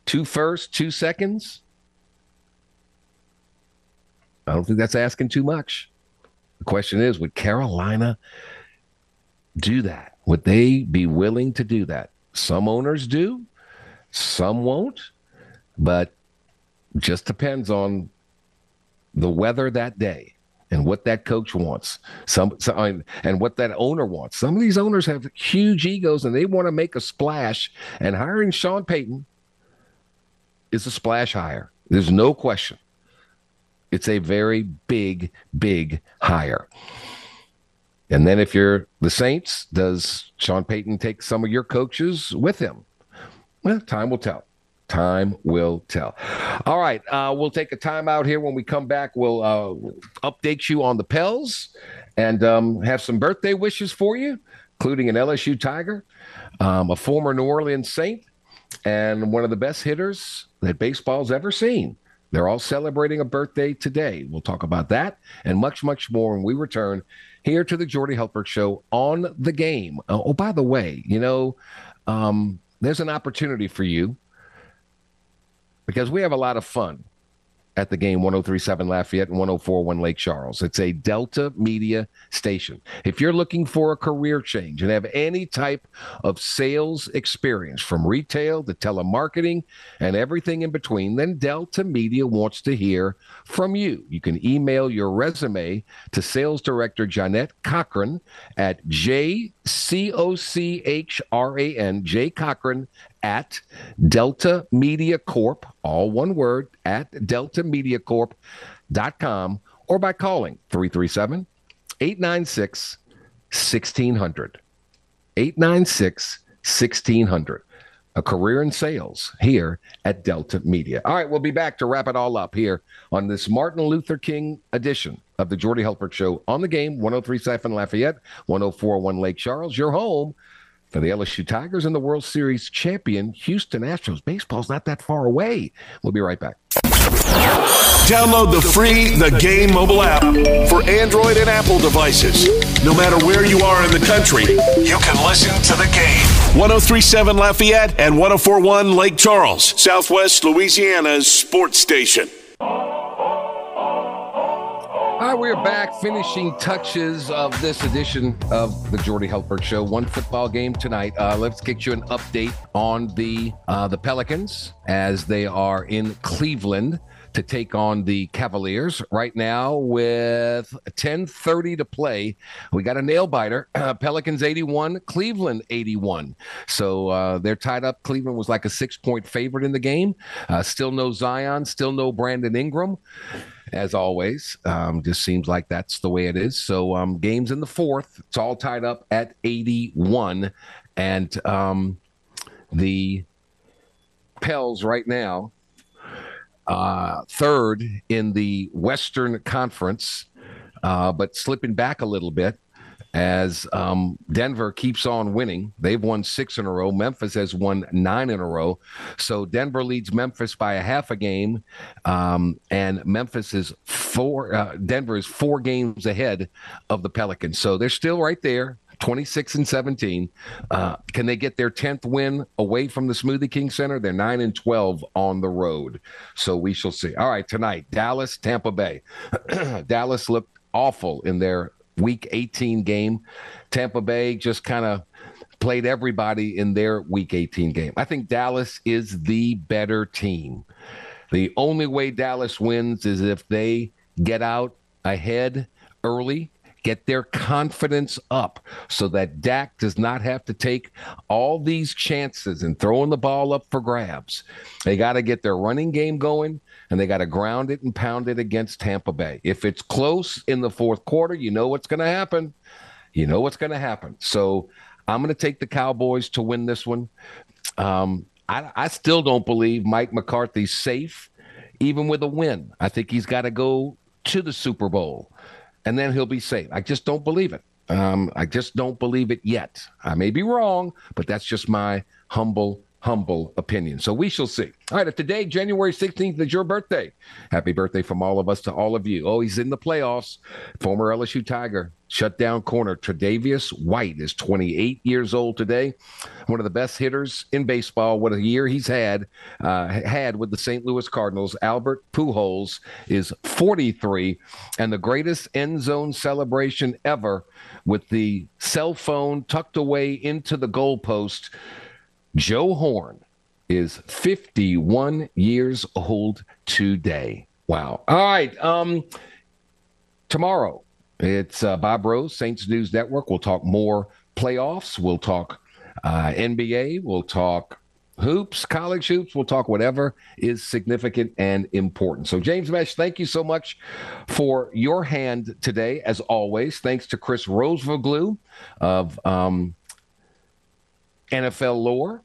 two firsts, two seconds. I don't think that's asking too much. The question is, would Carolina do that? Would they be willing to do that? Some owners do, some won't, but just depends on the weather that day and what that coach wants, some, some and what that owner wants. Some of these owners have huge egos and they want to make a splash, and hiring Sean Payton is a splash hire. There's no question. It's a very big, big hire. And then if you're the Saints, does Sean Payton take some of your coaches with him? Well, time will tell. Time will tell. All right. Uh, we'll take a timeout here. When we come back, we'll uh, update you on the Pels and um, have some birthday wishes for you, including an L S U Tiger, um, a former New Orleans Saint, and one of the best hitters that baseball's ever seen. They're all celebrating a birthday today. We'll talk about that and much, much more when we return here to the Jordy Hultberg Show on the game. Uh, oh, by the way, you know, um, there's an opportunity for you because we have a lot of fun at the game, one oh three point seven Lafayette and one oh four point one Lake Charles. It's a Delta Media station. If you're looking for a career change and have any type of sales experience from retail to telemarketing and everything in between, then Delta Media wants to hear from you. You can email your resume to Sales Director Jeanette Cochran at J C O C H R A N, J Cochran, at Delta Media Corp, all one word, at delta media corp dot com, or by calling three three seven, eight nine six, one six zero zero, eight nine six, one six zero zero, a career in sales here at Delta Media. All right, we'll be back to wrap it all up here on this Martin Luther King edition of the Jordy Hultberg Show on the game, one oh three point seven Lafayette, one oh four point one Lake Charles, your home for the L S U Tigers and the World Series champion Houston Astros. Baseball's not that far away. We'll be right back. Download the free The Game mobile app for Android and Apple devices. No matter where you are in the country, you can listen to The Game. one oh three point seven Lafayette and one oh four point one Lake Charles, Southwest Louisiana's sports station. All right, we're back. Finishing touches of this edition of the Jordy Hultberg Show. One football game tonight. Uh, let's get you an update on the uh, the Pelicans as they are in Cleveland to take on the Cavaliers. Right now with ten thirty to play, we got a nail-biter. Uh, Pelicans eighty-one, Cleveland eighty-one. So uh, they're tied up. Cleveland was like a six-point favorite in the game. Uh, still no Zion, still no Brandon Ingram. As always, um, just seems like that's the way it is. So um, games in the fourth, it's all tied up at eighty-one. And um, the Pels right now, uh, third in the Western Conference, uh, but slipping back a little bit as um, Denver keeps on winning. They've won six in a row. Memphis has won nine in a row. So Denver leads Memphis by a half a game, um, and Memphis is four. Uh, Denver is four games ahead of the Pelicans. So they're still right there, twenty-six and seventeen. Uh, can they get their tenth win away from the Smoothie King Center? They're nine and twelve on the road. So we shall see. All right, tonight, Dallas, Tampa Bay. Dallas looked awful in their Week eighteen game. Tampa Bay just kind of played everybody in their Week eighteen game. I think Dallas is the better team. The only way Dallas wins is if they get out ahead early, get their confidence up so that Dak does not have to take all these chances and throwing the ball up for grabs. They got to get their running game going, and they got to ground it and pound it against Tampa Bay. If it's close in the fourth quarter, you know what's going to happen. You know what's going to happen. So I'm going to take the Cowboys to win this one. Um, I, I still don't believe Mike McCarthy's safe, even with a win. I think he's got to go to the Super Bowl, and then he'll be safe. I just don't believe it. Um, I just don't believe it yet. I may be wrong, but that's just my humble humble opinion. So we shall see. All right, if today, January sixteenth, is your birthday, happy birthday from all of us to all of you. Oh, he's in the playoffs. Former L S U Tiger, shutdown corner, Tre'Davious White is twenty-eight years old today. One of the best hitters in baseball. What a year he's had uh, had with the Saint Louis Cardinals. Albert Pujols is forty-three, and the greatest end zone celebration ever with the cell phone tucked away into the goalpost. Joe Horn is fifty-one years old today. Wow. All right. Um, tomorrow, it's uh, Bob Rose, Saints News Network. We'll talk more playoffs. We'll talk uh, N B A. We'll talk hoops, college hoops. We'll talk whatever is significant and important. So, James Mesch, thank you so much for your hand today, as always. Thanks to Chris Rosvoglou of um, N F L Lore,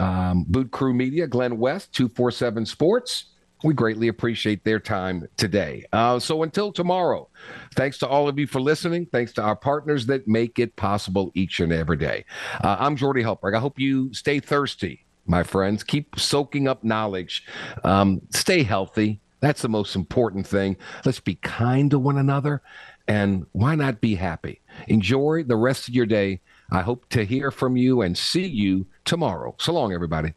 um, Boot Crew Media, Glenn West, two forty-seven Sports. We greatly appreciate their time today. Uh, so until tomorrow, thanks to all of you for listening. Thanks to our partners that make it possible each and every day. Uh, I'm Jordy Hultberg. I hope you stay thirsty, my friends. Keep soaking up knowledge. Um, stay healthy. That's the most important thing. Let's be kind to one another. And why not be happy? Enjoy the rest of your day. I hope to hear from you and see you tomorrow. So long, everybody.